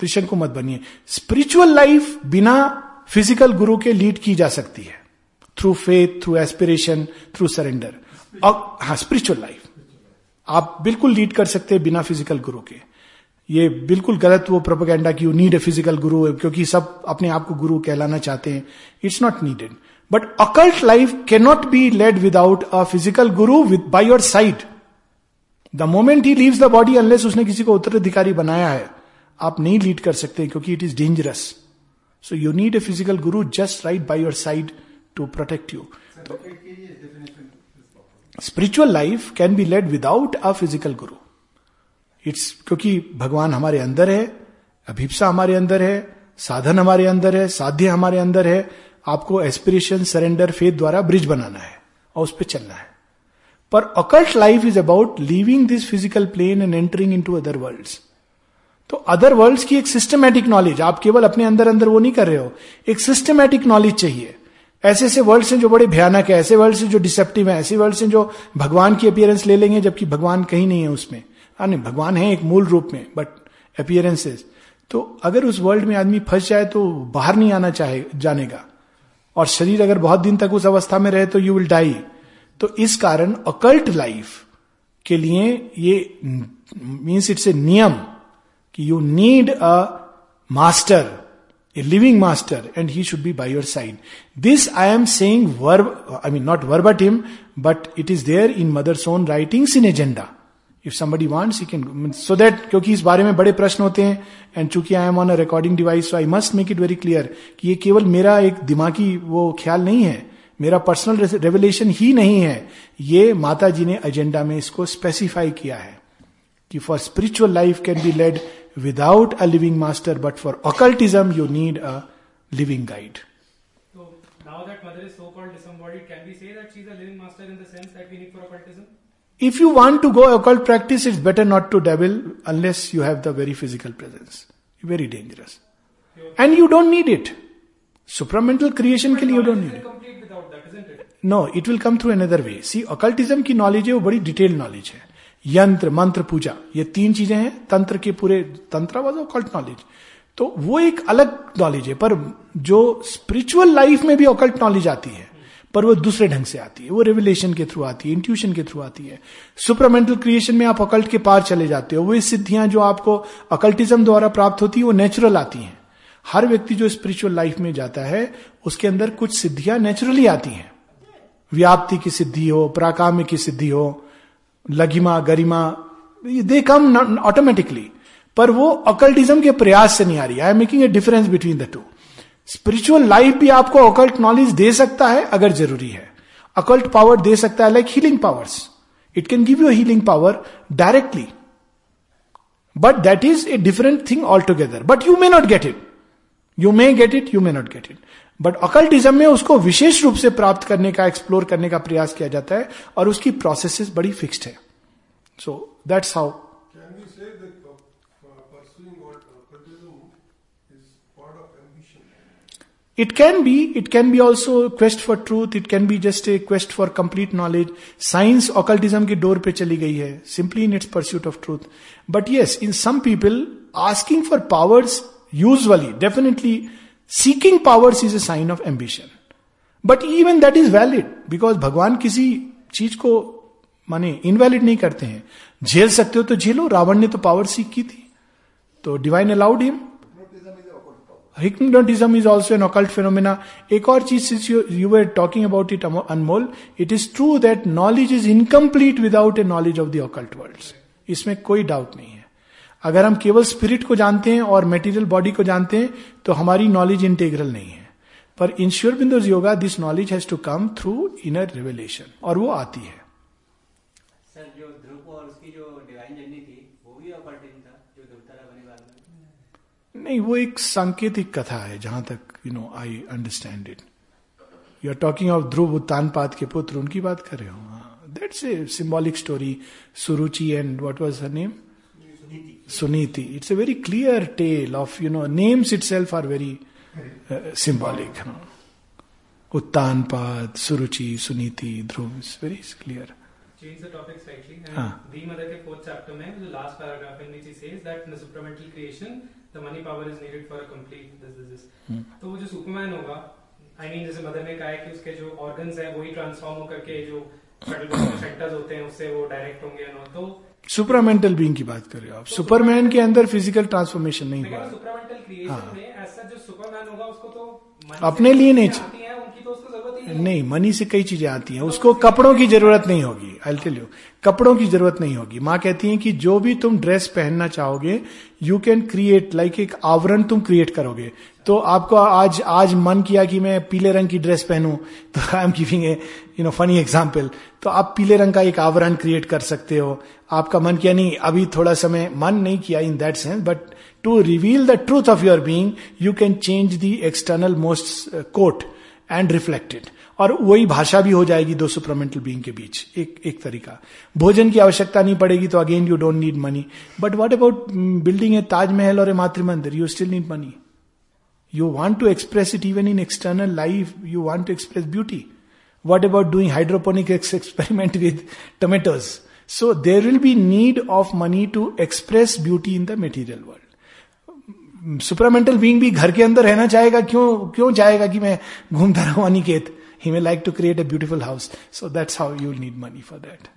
त्रिशंकु मत बनिए। स्पिरिचुअल लाइफ बिना फिजिकल गुरु के लीड की जा सकती है, through faith, through aspiration, through surrender. और हाँ, स्पिरिचुअल लाइफ आप बिल्कुल लीड कर सकते हैं बिना फिजिकल गुरु के। ये बिल्कुल गलत वो प्रोपेगेंडा कि यू नीड ए फिजिकल गुरु, क्योंकि सब अपने आप को गुरु कहलाना चाहते हैं। It's not needed, but occult life can not be led without a physical Guru with by your side. The moment he leaves the body, unless उसने किसी को उत्तराधिकारी बनाया है, आप नहीं लीड कर सकते, क्योंकि it is dangerous. So you need a physical Guru just right by your side to protect you. Spiritual life can be led without a physical Guru. It's क्योंकि भगवान हमारे अंदर है, अभिप्सा हमारे अंदर है, साधन हमारे अंदर है, साध्य हमारे अंदर है। आपको एस्पिरेशन, सरेंडर, फेथ द्वारा ब्रिज बनाना है और उस पर चलना है। पर occult life is about leaving this physical plane and entering into other worlds. तो अदर वर्ल्ड्स की एक सिस्टमैटिक नॉलेज, आप केवल अपने अंदर अंदर वो नहीं कर रहे हो, एक सिस्टमैटिक नॉलेज चाहिए। ऐसे ऐसे वर्ल्ड्स हैं जो बड़े भयानक है, ऐसे वर्ल्ड्स हैं जो डिसेप्टिव हैं, ऐसे वर्ल्ड्स हैं जो भगवान की अपीयरेंस ले लेंगे जबकि भगवान कहीं नहीं है उसमें। नहीं, भगवान है एक मूल रूप में, बट अपीयरेंसेस। तो अगर उस वर्ल्ड में आदमी फंस जाए तो बाहर नहीं आना चाहे जानेगा, और शरीर अगर बहुत दिन तक उस अवस्था में रहे तो यू विल डाई। तो इस कारण अकल्ट लाइफ के लिए ये मीन्स इट्स ए नियम कि you need a master, a living master, and he should be by your side. This I am saying verb, I mean not verbatim, but it is there in mother's own writings in Agenda. If somebody wants he can, so that, क्योंकि इस बारे में बड़े प्रश्न होते हैं and चूंकि I am on a recording device so I must make it very clear कि ये केवल मेरा एक दिमागी वो ख्याल नहीं है, मेरा पर्सनल रेवलेशन ही नहीं है, ये माता जी ने एजेंडा में इसको स्पेसिफाई किया है कि for spiritual life can be led without a living master but for occultism you need a living guide. Now that mother is so-called disembodied, can we say that she is a living master in the sense that we need for occultism? If you want to go occult practice, it's better not to dabble unless you have the very physical presence. Very dangerous. Pure. And you don't need it. Supramental creation but ke liye you don't need it. Complete without that, isn't it? No, it will come through another way. See, occultism ki knowledge hai, wo badi detailed knowledge hai. Yantra, mantra, puja. Ye teen cheezein hain. Tantra ke pure, tantra was occult knowledge. तो वो एक अलग knowledge है, पर जो spiritual life में भी occult knowledge आती है पर वो दूसरे ढंग से आती है, वो रेवलेशन के थ्रू आती है, इंट्यूशन के थ्रू आती है. सुपरमेंटल क्रिएशन में आप ऑकल्ट के पार चले जाते हो, वो सिद्धियां जो आपको ऑकल्टिज्म द्वारा प्राप्त होती है वो नेचुरल आती हैं. हर व्यक्ति जो स्पिरिचुअल लाइफ में जाता है उसके अंदर कुछ सिद्धियां नेचुरली आती हैं, व्याप्ति की सिद्धि हो, पराकाम्य की सिद्धि हो, लघिमा, गरिमा, दे कम ऑटोमेटिकली, पर वो ऑकल्टिज्म के प्रयास से नहीं आ रही. I am making a difference between the two. Spiritual life भी आपको ऑकल्ट नॉलेज दे सकता है अगर जरूरी है, ऑकल्ट पावर दे सकता है, like healing powers, it can give you healing power directly, but that is a different thing all together. But you may not get it, you may get it, you may not get it, but occultism में उसको विशेष रूप से प्राप्त करने का, explore करने का प्रयास किया जाता है और उसकी प्रोसेसेस बड़ी फिक्स्ड है. So that's how. It can be also a quest for truth, it can be just a quest for complete knowledge. Science, occultism की door पे चली गई है, simply in its pursuit of truth. But yes, in some people, asking for powers, usually, definitely, seeking powers is a sign of ambition. But even that is valid, because भगवान किसी चीज को माने invalid नहीं करते हैं. झेल सकते हो तो झेलो, रावण ने तो power seek की थी, तो divine allowed him. Hypnotism is also an occult phenomena. एक और चीज, since you were talking about it, Anmol, it is true that knowledge is incomplete without a knowledge of the occult worlds. इसमें कोई doubt नहीं है. अगर हम केवल स्पिरिट को जानते हैं और मेटीरियल बॉडी को जानते हैं तो हमारी नॉलेज इंटेग्रल नहीं है, पर in Sri Aurobindo's yoga this knowledge has to come through inner revelation, और वो आती है. सर, जो ध्रुव और उसकी जो डिवाइन जर्नी थी वो भी ऑकल्टिज्म था, जो ध्रुवतारा बने बाद में नहीं, वो एक सांकेतिक कथा है जहां तक you know I understand it. You are talking of Dhruva Uttanapada के पुत्र, उनकी बात कर रहे हो. That's a symbolic story. Suruchi and what was her name, Suniti. It's a very clear tale of you know, names itself are very symbolic. Uttanapada, Suruchi, Suniti, Dhruva, it's very clear. Change the topic slightly. And the mother के fourth chapter में the last paragraph in which he says that in the supramental creation the money power is needed for a complete this. तो वो जो Superman होगा, I mean जैसे mother ने कहा है कि उसके जो organs हैं वही transform हो करके जो sectors होते हैं उससे वो direct होंगे. तो सुपरमेंटल बीइंग की बात कर रहे हो आप. सुपरमैन के अंदर फिजिकल ट्रांसफॉर्मेशन नहीं हुआ. सुपरमेंटल क्रिएशन में ऐसा जो सुपरमैन होगा उसको तो अपने लिए नहीं, नहीं, मनी से कई चीजें आती हैं, उसको कपड़ों की जरूरत नहीं होगी. आई विल टेल यू, कपड़ों की जरूरत नहीं होगी. माँ कहती है कि जो भी तुम ड्रेस पहनना चाहोगे यू कैन क्रिएट, लाइक एक आवरण तुम क्रिएट करोगे. तो आपको आज मन किया कि मैं पीले रंग की ड्रेस पहनूं, तो I am giving a you know funny example, तो आप पीले रंग का एक आवरण क्रिएट कर सकते हो. आपका मन किया, नहीं अभी थोड़ा समय मन नहीं किया in that sense, but to reveal the truth of your being you can change the external most coat and reflected, और वही भाषा भी हो जाएगी दो सुपरमेंटल बीइंग के बीच. एक तरीका. भोजन की आवश्यकता नहीं पड़ेगी, तो again you don't need money. But what about building a Taj Mahal और a Matrimandir, you still need money. You want to express it even in external life, you want to express beauty. What about doing hydroponic experiment with tomatoes. So there will B need of money to express beauty in the material world. Supramental being भी घर के अंदर रहना चाहेगा, क्यों चाहेगा कि मैं घूमता रहूं अनिकेत. He may like to create a beautiful house, so that's how you need money for that.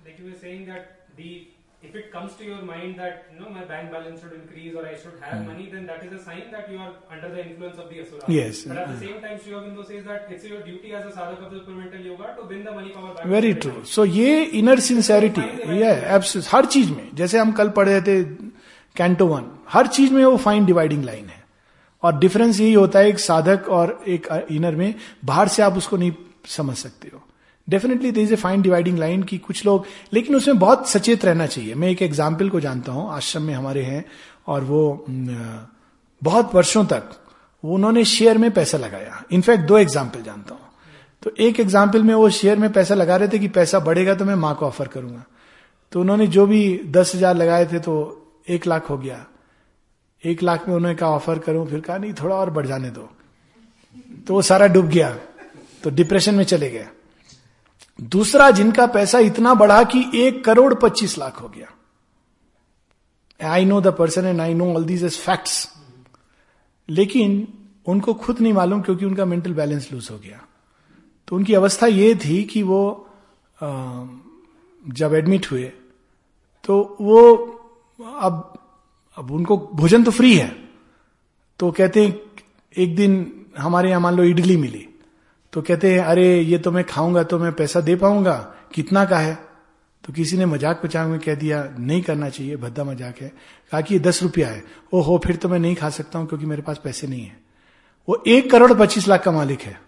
if it comes to your mind that my bank balance should increase or I should have money, then that is a sign that you are under the influence of the asura. Yes. But at the same time, Sri Aurobindo says that it's your duty as a sadhak of the experimental yoga to win the money power back. Very true. So ये inner sincerity, absolutely. हर चीज में, जैसे हम कल पढ़ रहे थे Canto 1, हर चीज में वो fine dividing line है. और डिफरेंस यही होता है एक साधक और एक इनर में, बाहर से आप उसको नहीं समझ सकते हो. Definitely there is a fine dividing line की कुछ लोग, लेकिन उसमें बहुत सचेत रहना चाहिए. मैं एक एग्जाम्पल को जानता हूं, आश्रम में हमारे हैं, और वो बहुत वर्षों तक उन्होंने शेयर में पैसा लगाया. इनफैक्ट 2 एग्जाम्पल जानता हूं. तो एक एग्जाम्पल में वो शेयर में पैसा लगा रहे थे कि पैसा बढ़ेगा तो मैं माँ को ऑफर करूंगा. तो उन्होंने जो भी 10,000 लगाए थे तो 1,00,000 हो गया. 1,00,000 में उन्होंने कहा ऑफर करूं, फिर कहा नहीं थोड़ा और बढ़ जाने दो, तो वो सारा डूब गया, तो डिप्रेशन में चले गया. दूसरा जिनका पैसा इतना बढ़ा कि 1,25,00,000 हो गया. I know the person and I know all these as facts, लेकिन उनको खुद नहीं मालूम क्योंकि उनका मेंटल बैलेंस लूज हो गया. तो उनकी अवस्था ये थी कि वो जब एडमिट हुए तो वो अब उनको भोजन तो फ्री है, तो कहते हैं एक दिन हमारे यहाँ मान लो इडली मिली, तो कहते हैं अरे ये तो मैं खाऊंगा तो मैं पैसा दे पाऊंगा, कितना का है? तो किसी ने मजाक मजाक में कह दिया, नहीं करना चाहिए, भद्दा मजाक है, कहा कि 10 रुपया है. ओहो, फिर तो मैं नहीं खा सकता हूं क्योंकि मेरे पास पैसे नहीं है. वो 1,25,00,000 का मालिक है.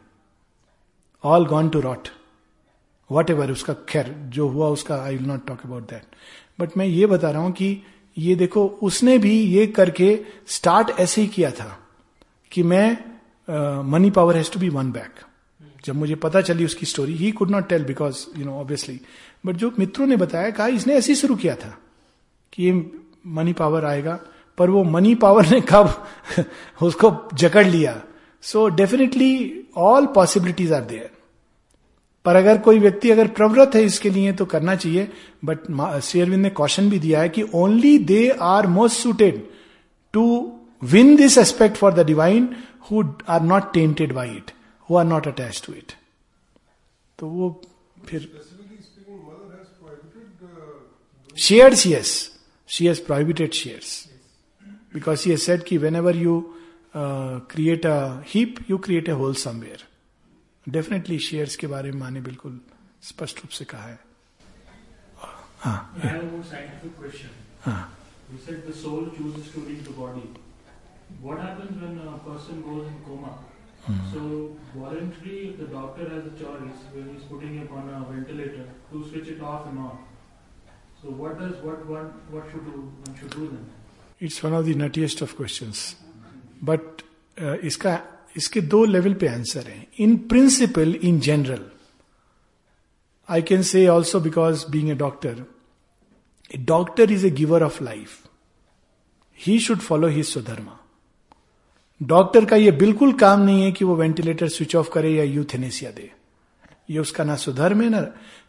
All gone to rot, whatever. उसका खैर जो हुआ उसका I will not talk about that. But मैं ये बता रहा हूं कि ये देखो, उसने भी ये करके स्टार्ट ऐसे ही किया था कि मैं money power has to be won back. जब मुझे पता चली उसकी story, he could not tell because obviously, but जो मित्रों ने बताया, कहा इसने ऐसे ही शुरू किया था कि ये मनी पावर आएगा, पर वो मनी पावर ने कब उसको जकड़ लिया. So definitely all possibilities are there. पर अगर कोई व्यक्ति अगर प्रवृत्त है इसके लिए तो करना चाहिए. बट श्री अरविंद ने कॉशन भी दिया है कि only they are most suited to win this aspect for the divine who are not tainted by it, who are not attached to it. तो वो फिर shares, yes, she has prohibited shares because she has said कि whenever you create a heap you create a hole somewhere. Definitely shares के बारे में माने बिल्कुल स्पष्ट रूप से कहा है. It's one of the नटीएस्ट of questions, but इसका इसके 2 लेवल पे आंसर है. In principle, in general, I can say also because being a doctor is a giver of life. He should follow his swadharma. Doctor का ये बिल्कुल काम नहीं है कि वो वेंटिलेटर स्विच ऑफ करे या यूथेनेसिया दे. ये उसका ना स्वधर्म है ना.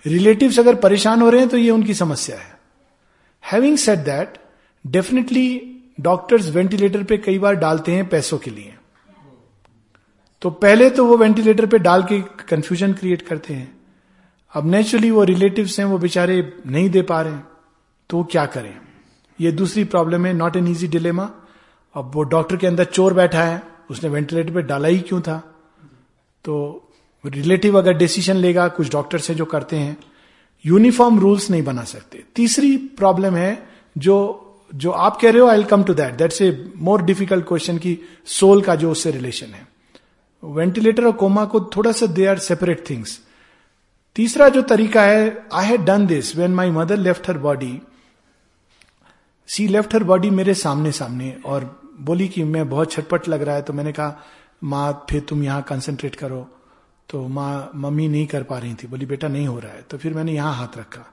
रिलेटिव्स अगर परेशान हो रहे हैं तो ये उनकी समस्या है. Having said that, definitely doctors ventilator पे कई बार डालते हैं पैसों के लिए. तो पहले तो वो वेंटिलेटर पे डाल के कंफ्यूजन क्रिएट करते हैं. अब नेचुरली वो रिलेटिव्स हैं, वो बेचारे नहीं दे पा रहे हैं, तो वो क्या करें? ये दूसरी प्रॉब्लम है, नॉट एन इजी डिलेमा. अब वो डॉक्टर के अंदर चोर बैठा है, उसने वेंटिलेटर पे डाला ही क्यों था? तो रिलेटिव अगर डिसीजन लेगा, कुछ डॉक्टर्स हैं जो करते हैं, यूनिफॉर्म रूल्स नहीं बना सकते. तीसरी प्रॉब्लम है जो आप कह रहे हो, I will come to that. That's a more difficult question की सोल का जो उससे रिलेशन है. वेंटिलेटर और कोमा को थोड़ा सा, दे आर सेपरेट थिंग्स. तीसरा जो तरीका है, I had done this when my mother left her body. She left her body मेरे सामने और बोली कि मैं बहुत छटपट लग रहा है. तो मैंने कहा माँ फिर तुम यहाँ कंसंट्रेट करो. तो माँ, मम्मी नहीं कर पा रही थी, बोली बेटा नहीं हो रहा है. तो फिर मैंने यहाँ हाथ रखा,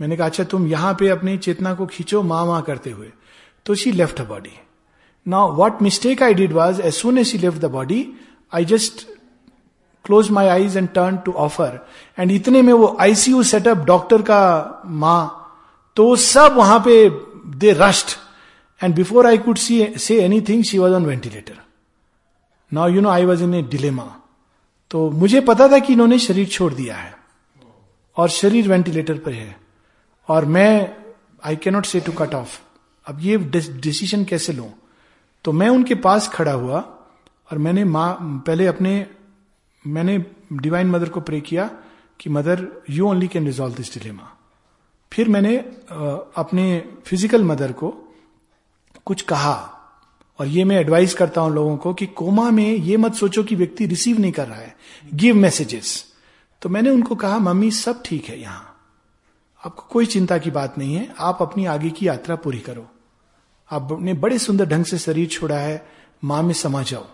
मैंने कहा अच्छा तुम यहाँ पे अपनी चेतना को खींचो माँ करते हुए. तो she left her body. Now what mistake I did was, as soon as she left the body I just closed my eyes and turned to offer. And इतने में वो ICU सेटअप, डॉक्टर का माँ, तो सब वहां पे they rushed. And before I could say anything, she was on ventilator. Now I was in a dilemma. तो मुझे पता था कि इन्होंने शरीर छोड़ दिया है और शरीर वेंटिलेटर पर है और मैं I cannot say to cut off. अब ये डिसीजन कैसे लूं? तो मैं उनके पास खड़ा हुआ और मैंने मैंने डिवाइन मदर को प्रे किया कि mother you only can resolve this dilemma. फिर मैंने अपने फिजिकल मदर को कुछ कहा, और ये मैं एडवाइस करता हूं लोगों को कि कोमा में ये मत सोचो कि व्यक्ति रिसीव नहीं कर रहा है, गिव मैसेजेस. तो मैंने उनको कहा मम्मी सब ठीक है, यहां आपको कोई चिंता की बात नहीं है, आप अपनी आगे की यात्रा पूरी करो, आपने बड़े सुंदर ढंग से शरीर छोड़ा है, मां में समा जाओ.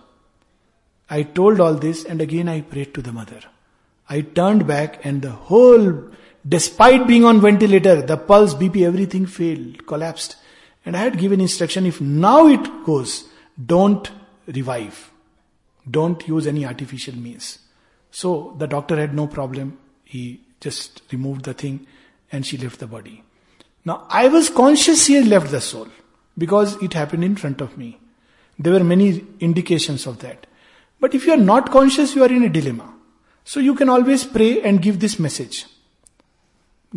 I told all this and again I prayed to the mother. I turned back and the whole, despite being on ventilator, the pulse, BP, everything failed, collapsed. And I had given instruction, if now it goes, don't revive. Don't use any artificial means. So the doctor had no problem. He just removed the thing and she left the body. Now I was conscious she had left the soul because it happened in front of me. There were many indications of that. But if you are not conscious, you are in a dilemma. So you can always pray and give this message.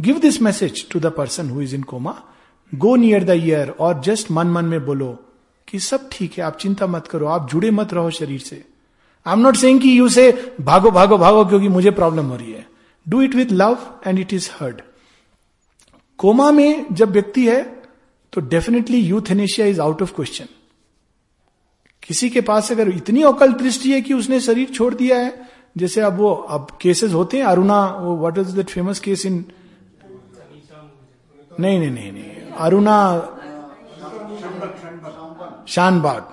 Give this message to the person who is in coma. Go near the ear, और just मन मन में बोलो कि सब ठीक है, आप चिंता मत करो, आप जुड़े मत रहो शरीर से. आई एम नॉट सेइंग कि यू से भागो भागो भागो क्योंकि मुझे प्रॉब्लम हो रही है. Do it with love and it is heard. Coma में जब व्यक्ति है तो definitely euthanasia is out of question. किसी के पास अगर इतनी ओकल्ट दृष्टि है कि उसने शरीर छोड़ दिया है, जैसे अब केसेस होते हैं अरुणा, वो what is that famous case in, नहीं Aruna Shanbhag,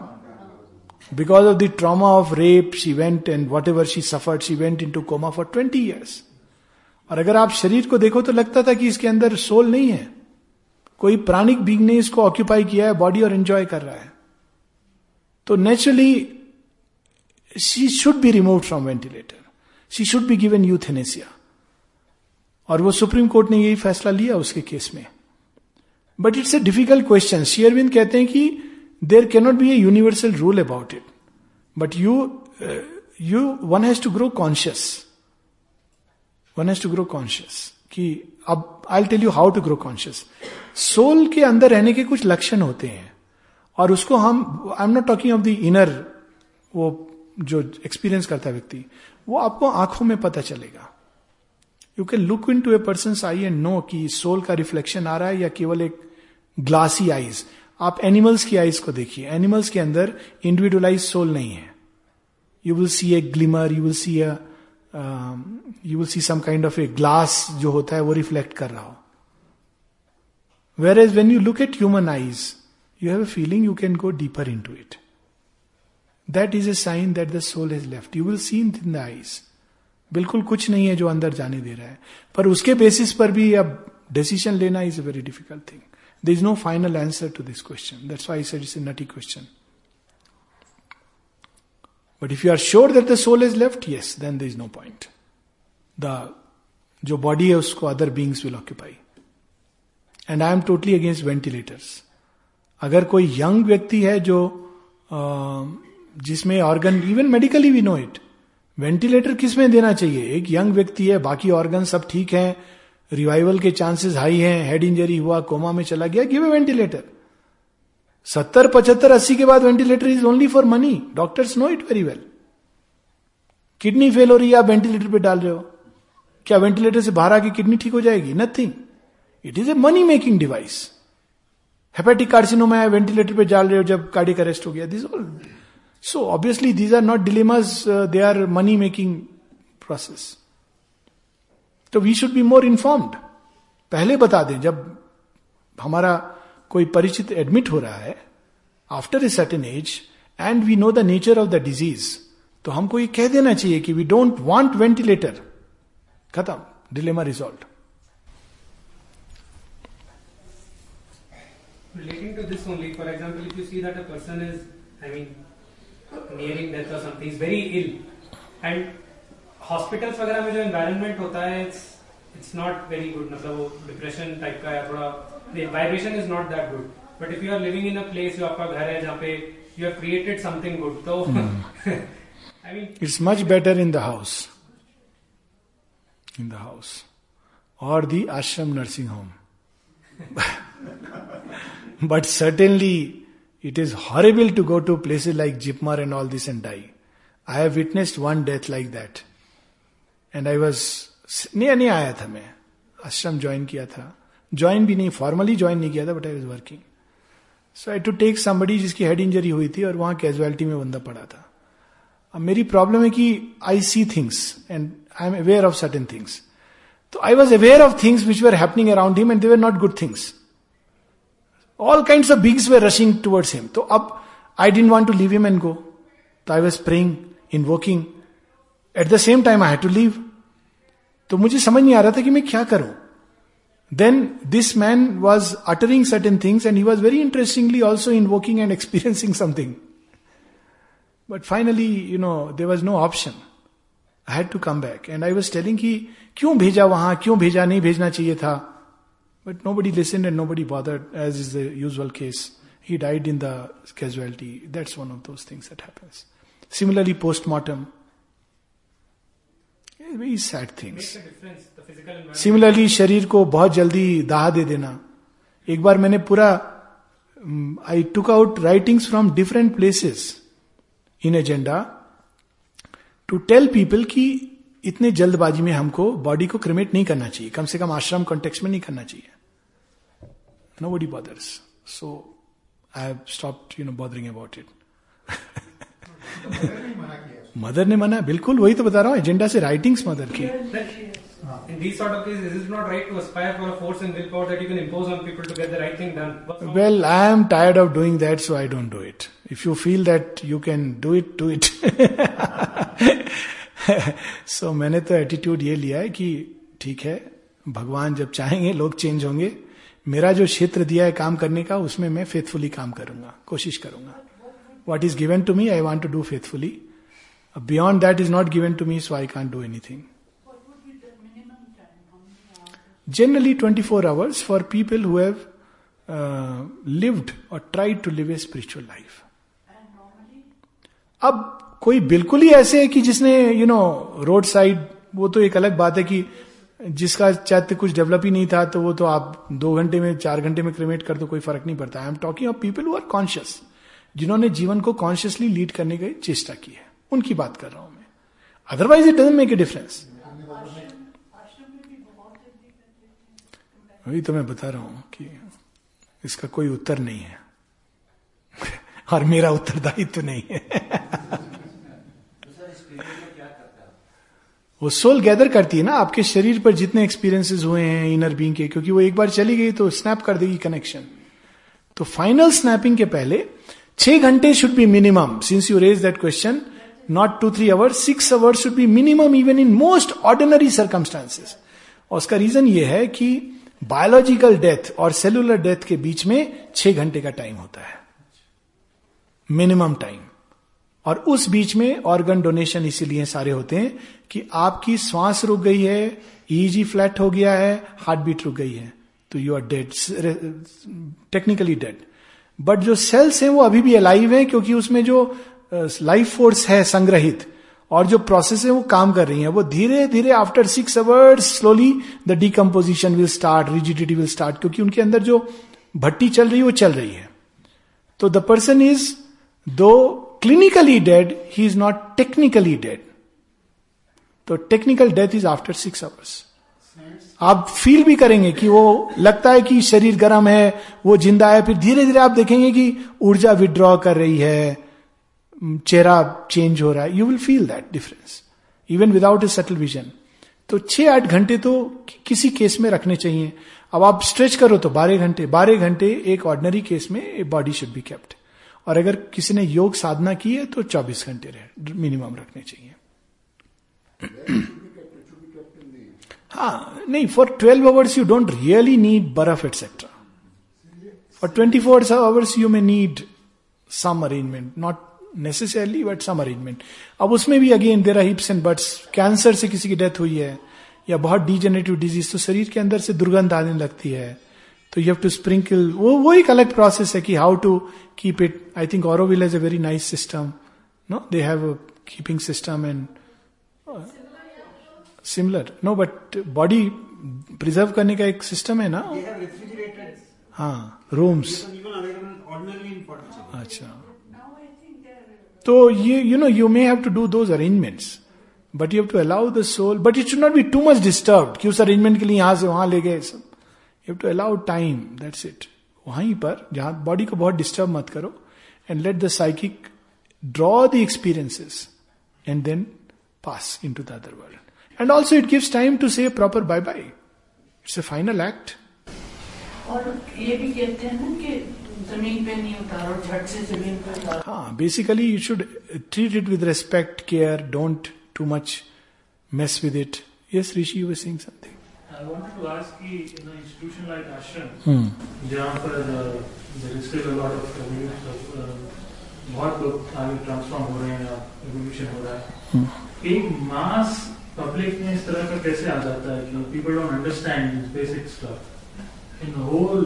because of the trauma of rape she went and whatever she suffered she went into coma for 20 years. और अगर आप शरीर को देखो तो लगता था कि इसके अंदर सोल नहीं है, कोई प्राणिक बींग ने इसको ऑक्यूपाई किया है बॉडी और एंजॉय कर रहा है. तो naturally she should be removed from ventilator, she should be given euthanasia. और वो सुप्रीम कोर्ट ने यही फैसला लिया उसके केस में. But it's a difficult question. Shri Aurobindo कहते हैं कि there can not be a universal rule about it, but you one has to grow conscious, one has to grow conscious. कि अब I will tell you how to grow conscious. Soul के अंदर रहने के कुछ लक्षण होते हैं, और उसको हम, I am not talking of the inner, वो जो एक्सपीरियंस करता है व्यक्ति, वो आपको आंखों में पता चलेगा. You can look into a person's eye and know कि सोल का रिफ्लेक्शन आ रहा है या केवल एक ग्लासी आईज. आप एनिमल्स की आईज को देखिए, एनिमल्स के अंदर इंडिविजुअलाइज सोल नहीं है. You will see a glimmer, you will see some kind of a glass जो होता है वो रिफ्लेक्ट कर रहा हो. Whereas when you look at human eyes you have a feeling, you can go deeper into it. That is a sign that the soul has left. You will see in the eyes बिल्कुल कुछ नहीं है जो अंदर जाने दे रहा है. पर उसके बेसिस पर भी अब डिसीजन लेना is a very difficult thing. There is no final answer to this question. That's why I said it's a nutty question. But if you are sure that the soul is left, yes, then there is no point. The जो body है उसको other beings will occupy. And I am totally against ventilators. अगर कोई young व्यक्ति है जो जिसमें organ, even medically we know it, ventilator किस में देना चाहिए. एक यंग व्यक्ति है, बाकी ऑर्गन सब ठीक है, रिवाइवल के चांसेस हाई हैं, हेड इंजरी हुआ, कोमा में चला गया, गिव ए वेंटिलेटर. 70, 75, 80 के बाद ventilator is only for money. Doctors know it very well. Kidney fail हो रही है, आप वेंटिलेटर पे डाल रहे हो, क्या वेंटिलेटर से बाहर आके किडनी ठीक हो जाएगी? Nothing. It is a money making device. Hepatic carcinoma है, वेंटिलेटर पे डाल रहे हो जब कार्डियक अरेस्ट हो गया. This all, so obviously these are not dilemmas, they are money making process. So we should be more informed. पहले बता दें जब हमारा कोई परिचित एडमिट हो रहा है after a certain age and we know the nature of the disease, तो हमको ये कह देना चाहिए कि वी डोंट वांट वेंटिलेटर. खत्म, dilemma resolve. Relating to this only, for example, if you see that a person is, I mean, nearing death or something, is very ill, and hospitals वगैरह में जो environment होता है, it's not very good. मतलब वो depression type का या थोड़ा, the vibration is not that good. But if you are living in a place, जो आपका घर है जहाँ पे you have created something good, तो I mean it's much better in the house, or the ashram nursing home. But certainly it is horrible to go to places like Jipmar and all this and die. I have witnessed one death like that. And I was नहीं आया था मैं आश्रम join किया था join भी नहीं formally join नहीं किया था but I was working so I to take somebody जिसकी हेड इंजरी हुई थी और वहां कैजुअलिटी में बंदा पड़ा था. अब मेरी प्रॉब्लम है कि I see things and I am aware of certain things. तो I was aware of things which were happening around him and they were not good things. All kinds of beings were rushing towards him. तो अब I didn't want to leave him and go. तो I was praying invoking at the same time I had to leave. तो मुझे समझ नहीं आ रहा था कि मैं क्या करूं. Then this man was uttering certain things and he was very interestingly also invoking and experiencing something. But finally you know there was no option. I had to come back and I was telling कि क्यों भेजा वहां, क्यों भेजा, नहीं भेजना चाहिए था. But nobody listened and nobody bothered as is the usual case. He died in the casualty. That's one of those things that happens. Similarly postmortem. Very sad things. Similarly शरीर को बहुत जल्दी दाह दे देना. एक बार मैंने पूरा I took out writings from different places in agenda to tell people कि इतने जल्दबाजी में हमको बॉडी को क्रिमेट नहीं करना चाहिए, कम से कम आश्रम कॉन्टेक्स्ट में नहीं करना चाहिए. Nobody bothers. So I have stopped bothering about it. Mother ने मना, बिल्कुल वही तो बता रहा हूँ, एजेंडा से राइटिंग्स मदर की. Well I am tired of doing that so I don't do it. If you feel that you can do it so मैंने तो एटीट्यूड ये लिया है कि ठीक है, भगवान जब चाहेंगे लोग चेंज होंगे. मेरा जो क्षेत्र दिया है काम करने का, उसमें मैं फेथफुली काम करूंगा, कोशिश करूंगा. What is given to me I want to do faithfully. Beyond that is not given to me, so I can't do anything. What would be the minimum time? Generally 24 hours for people who have lived or tried to live a spiritual life. And normally? अब कोई बिल्कुल ही ऐसे है कि जिसने road side, वो तो एक अलग बात है कि जिसका चैत्य कुछ डेवलप ही नहीं था, तो वो तो आप 2 घंटे में 4 घंटे में क्रिमेट कर दो, कोई फर्क नहीं पड़ता. I am talking of people who are conscious, जिन्होंने जीवन को कॉन्शियसली लीड करने की चेष्टा की है, उनकी बात कर रहा हूं मैं. Otherwise it doesn't make a difference. वही तो मैं बता रहा हूं कि इसका कोई उत्तर नहीं है और मेरा उत्तरदायित्व नहीं है. वो सोल गैदर करती है ना आपके शरीर पर जितने एक्सपीरियंसेस हुए हैं इनर बीइंग के, क्योंकि वो एक बार चली गई तो स्नैप कर देगी कनेक्शन. तो फाइनल स्नैपिंग के पहले 6 घंटे should be minimum. Since you raise that question, not 2-3 hours, 6 hours should be minimum even in most ordinary circumstances. और उसका रीजन ये है कि बायोलॉजिकल डेथ और सेलुलर डेथ के बीच में 6 घंटे का टाइम होता है मिनिमम टाइम. और उस बीच में ऑर्गन डोनेशन इसीलिए सारे होते हैं कि आपकी सांस रुक गई है, ईजी फ्लैट हो गया है, हार्ट बीट रुक गई है, तो you are dead, technically dead. But जो सेल्स हैं वो अभी भी अलाइव हैं, क्योंकि उसमें जो लाइफ फोर्स है संग्रहित और जो प्रोसेस है वो काम कर रही है. वो धीरे धीरे after 6 hours slowly the decomposition will start, rigidity will start, क्योंकि उनके अंदर जो भट्टी चल रही है वो चल रही है. तो the person is though clinically dead, he is not technically dead. तो technical death is after 6 hours. आप फील भी करेंगे कि वो लगता है कि शरीर गर्म है, वो जिंदा है, फिर धीरे धीरे आप देखेंगे कि ऊर्जा विड्रॉ कर रही है, चेहरा चेंज हो रहा है. You will feel that difference even without a subtle vision. तो 6-8 घंटे तो किसी केस में रखने चाहिए. अब आप स्ट्रेच करो तो 12 घंटे एक ऑर्डिनरी केस में a body should be kept. और अगर किसी ने योग साधना की है तो 24 घंटे मिनिमम रखने चाहिए. हाँ नहीं, for 12 hours you don't really need बर्फ etcetera. For 24 hours you may need some arrangement, not necessarily but some arrangement. अब उसमें भी again there are hips and butts. Cancer से किसी की डेथ हुई है या बहुत degenerative disease, तो शरीर के अंदर से दुर्गंध आने लगती है, तो you have to sprinkle. वो एक अलग प्रोसेस है कि how to keep it. I think Auroville has a very nice system. No, they have a keeping system and similar. No, but body preserve करने का एक सिस्टम है ना. हाँ, rooms. अच्छा, तो you know you may have to do those arrangements, but you have to allow the soul, but it should not be too much disturbed कि उस arrangement के लिए यहाँ से वहाँ ले गए सब. You have to allow time, that's it. वहीं पर जहाँ body को बहुत disturb मत करो, and let the psychic draw the experiences and then pass into the other world. And also it gives time to say proper bye-bye. It's a final act. और ये भी कहते हैं ना कि जमीन पे नहीं उतारो, झट से जमीन पे उतारो. हाँ, basically you should treat it with respect, care, don't too much mess with it. Yes, Rishi, you were saying something. I wanted to ask कि in an institution like ashram, जहाँ पर there is still a lot of communities of बहुत लोग आगे transform हो रहे हैं या रिवोल्यूशन हो रहा है, एक मास पब्लिक में इस तरह का कैसे आ जाता है कि people don't understand this basic stuff. In the whole,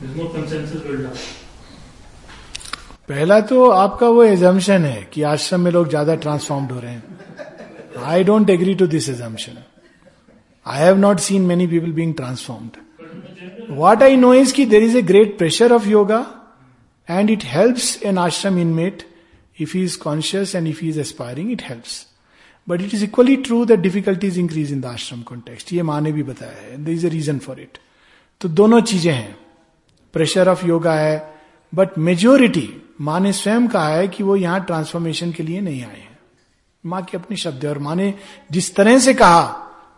there's no consensus built up. पहला तो आपका वो assumption है कि आश्रम में लोग ज्यादा ट्रांसफॉर्म्ड हो रहे हैं. I don't agree to this assumption. I have not seen many people being transformed. What I know is that there is a great pressure of yoga and it helps an ashram inmate if he is conscious and if he is aspiring, it helps. But it is equally true that difficulties increase in the ashram context. ये माँ ने भी बताया है. There is a reason for it. तो दोनों चीजें हैं. Pressure of yoga है, but majority माँ ने स्वयं कहा है कि वो यहाँ transformation के लिए नहीं आए हैं. माँ के अपने शब्द हैं और माँ ने जिस तरह से कहा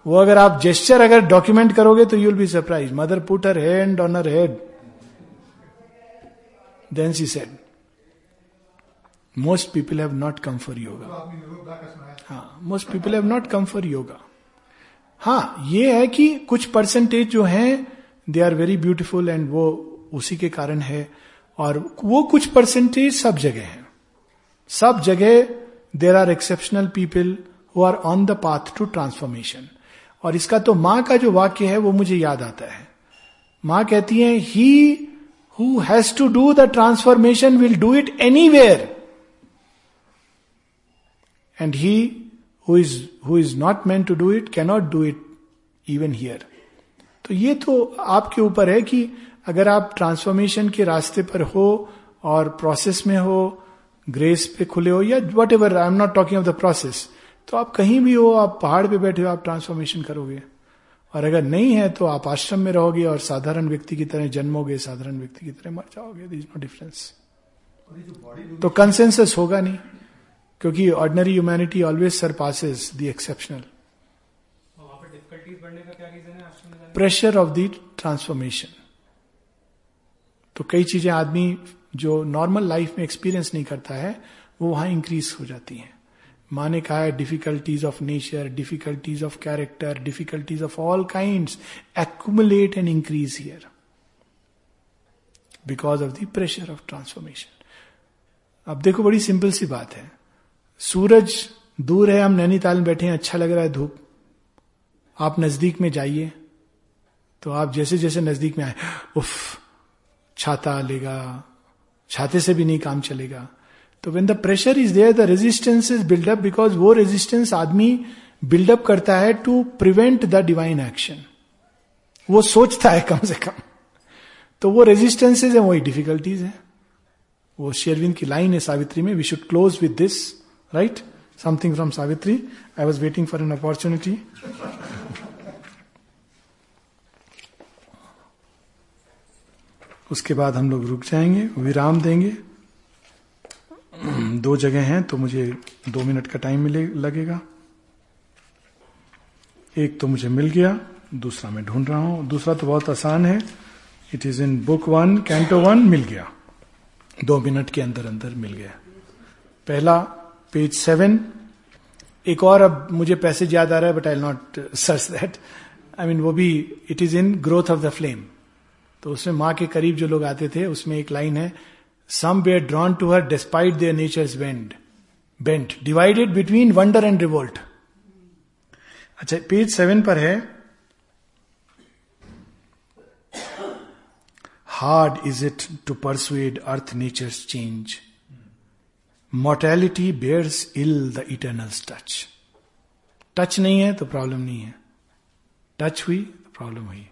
वो अगर आप जेस्चर अगर डॉक्यूमेंट करोगे तो you'll be surprise. Mother put her hand on her head, then she said most people have not come for yoga. हाँ, most people have not come for yoga. हाँ, ये है कि कुछ परसेंटेज जो हैं they are very beautiful and वो उसी के कारण है, और वो कुछ परसेंटेज सब जगह है. सब जगह there are exceptional people who are on the path to transformation. और इसका तो माँ का जो वाक्य है वो मुझे याद आता है. माँ कहती है he who has to do the transformation will do it anywhere, and he who is not meant to do it can not do it even here. तो ये तो आपके ऊपर है कि अगर आप ट्रांसफॉर्मेशन के रास्ते पर हो और प्रोसेस में हो, ग्रेस पे खुले हो या whatever, I am not talking of the process, तो आप कहीं भी हो, आप पहाड़ पे बैठे हो, आप ट्रांसफॉर्मेशन करोगे. और अगर नहीं है तो आप आश्रम में रहोगे और साधारण व्यक्ति की तरह जन्मोगे, साधारण व्यक्ति की तरह मर जाओगे. There is no difference. तो कंसेंसस होगा नहीं, क्योंकि ordinary humanity always surpasses the exceptional. Pressure of the transformation. तो कई चीजें आदमी जो नॉर्मल लाइफ में एक्सपीरियंस नहीं करता है वो वहां इंक्रीज हो जाती है. माँ ने कहा है difficulties of nature, difficulties of character, difficulties of all kinds accumulate and increase here because of the pressure of transformation. अब देखो, बड़ी सिंपल सी बात है. सूरज दूर है, हम नैनीताल में बैठे हैं, अच्छा लग रहा है धूप. आप नजदीक में जाइए तो आप जैसे जैसे नजदीक में आए, उफ, छाता लेगा, छाते से भी नहीं काम चलेगा. तो when the pressure is there, the resistance is built up because वो resistance आदमी build up करता है to prevent the divine action. वो सोचता है कम से कम. तो वो resistances हैं, वही difficulties हैं. वो शेरविंद की लाइन है सावित्री में, we should close with this, right? Something from Savitri. I was waiting for an opportunity. उसके बाद हम लोग रुक जाएंगे, विराम देंगे. दो जगह हैं तो मुझे 2 मिनट का टाइम लगेगा. एक तो मुझे मिल गया, दूसरा मैं ढूंढ रहा हूं. दूसरा तो बहुत आसान है, it is in Book 1 Canto 1 मिल गया, 2 मिनट के अंदर अंदर मिल गया. पहला पेज 7. एक और, अब मुझे पैसेज याद आ रहा है but I will not search that. I mean वो भी, it is in growth of the flame. तो उसमें माँ के करीब जो लोग आते थे उसमें एक लाइन है, some were drawn to her despite their nature's bent, divided between wonder and revolt. अच्छा, पेज 7 पर है, hard is it to persuade earth nature's change, mortality bears ill the eternal's touch. Touch नहीं है तो problem नहीं है, touch हुई तो प्रॉब्लम हुई.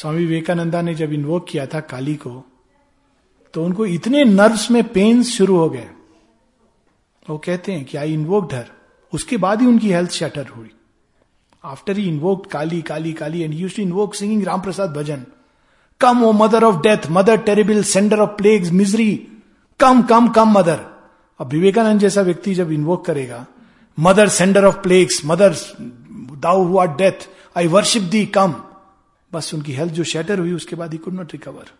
स्वामी विवेकानंदा ने जब इन्वोक किया था काली को, तो उनको इतने नर्व्स में पेन्स शुरू हो गए. वो कहते हैं कि आई इन्वोक्ड हर. उसके बाद ही उनकी हेल्थ शटर हुई. After he invoked Kali Kali Kali and used to invoke singing Ramprasad bhajan. Come O mother of death, mother terrible, sender of plagues, misery, come come come mother. अब विवेकानंद जैसा व्यक्ति जब इन्वोक करेगा, mother sender of plagues, mother thou who are death, I worship thee, come. बस उनकी health जो shatter हुई उसके बाद ही could not recover.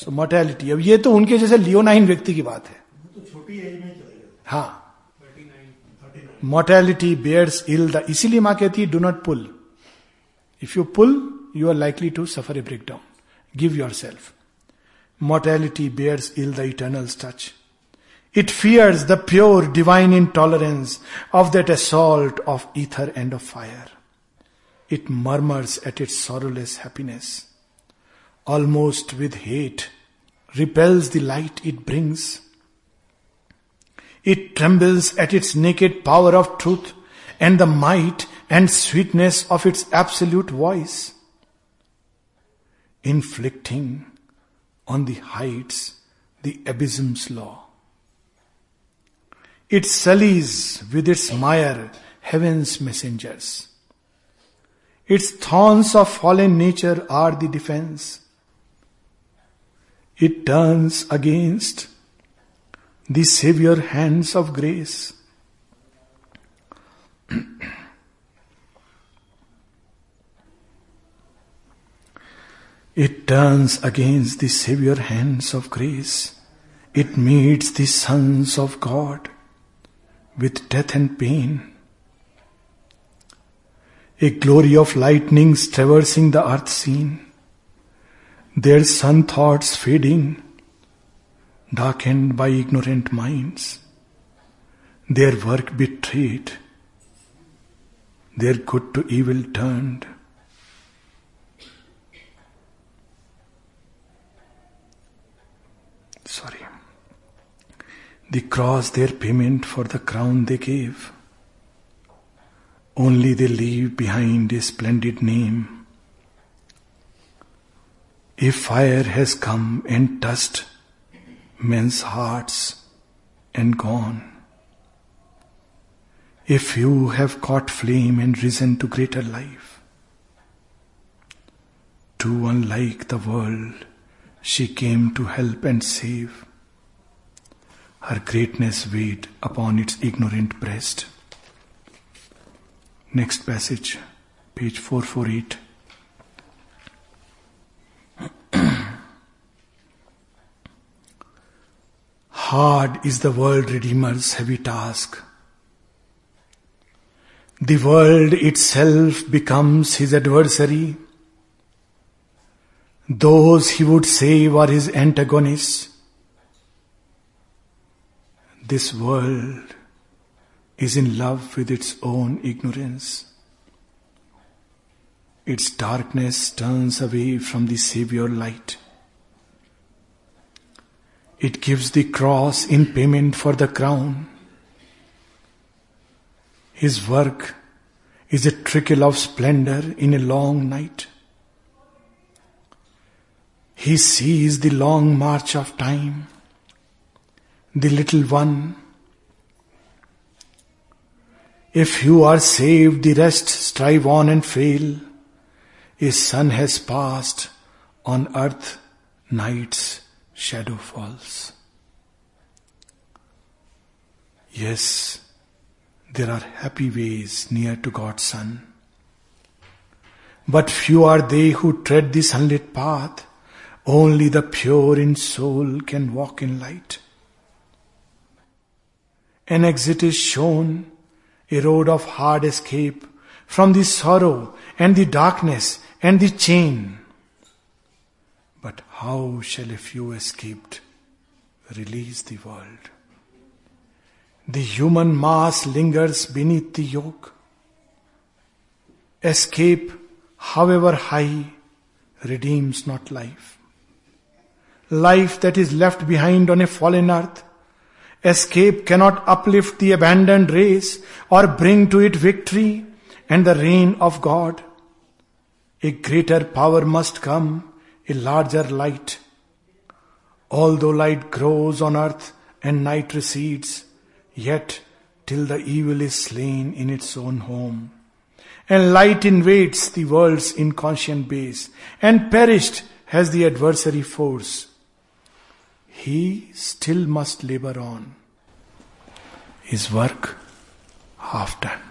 So mortality. अब ये तो उनके जैसे लियोनाइन व्यक्ति की बात है. हाँ, मोर्टैलिटी बियर्स इल द. इसीलिए माँ कहती है do not pull. If you pull you are likely to suffer a break down. Give your self. Mortality bears ill the eternal's touch. It fears the pure divine intolerance of that assault of ether and of fire. It murmurs at its sorrowless happiness. Almost with hate, repels the light it brings. It trembles at its naked power of truth and the might and sweetness of its absolute voice. Inflicting on the heights the abysm's law. It sullies with its mire heaven's messengers. Its thorns of fallen nature are the defense. It turns against the savior hands of grace. It turns against the savior hands of grace. It meets the sons of God with death and pain. A glory of lightnings traversing the earth scene, their sun thoughts fading, darkened by ignorant minds, their work betrayed, their good to evil turned. Sorry. The cross their payment for the crown they gave. Only they leave behind a splendid name. A fire has come and touched men's hearts and gone. A few have caught flame and risen to greater life. Too unlike the world, she came to help and save. Her greatness weighed upon its ignorant breast. Next passage, page 448. Hard is the world redeemer's heavy task. The world itself becomes his adversary. Those he would save are his antagonists. This world is in love with its own ignorance. Its darkness turns away from the Savior light. It gives the cross in payment for the crown. His work is a trickle of splendor in a long night. He sees the long march of time. The little one. A few are saved, the rest strive on and fail. A sun has passed, on earth night's shadow falls. Yes, there are happy ways near to God's sun. But few are they who tread the sunlit path. Only the pure in soul can walk in light. An exit is shown, a road of hard escape from the sorrow and the darkness and the chain. But how shall a few escaped release the world? The human mass lingers beneath the yoke. Escape, however high, redeems not life. Life that is left behind on a fallen earth. Escape cannot uplift the abandoned race or bring to it victory and the reign of God. A greater power must come, a larger light. Although light grows on earth and night recedes, yet till the evil is slain in its own home. And light invades the world's inconscient base, and perished has the adversary force. He still must labor on. His work half done.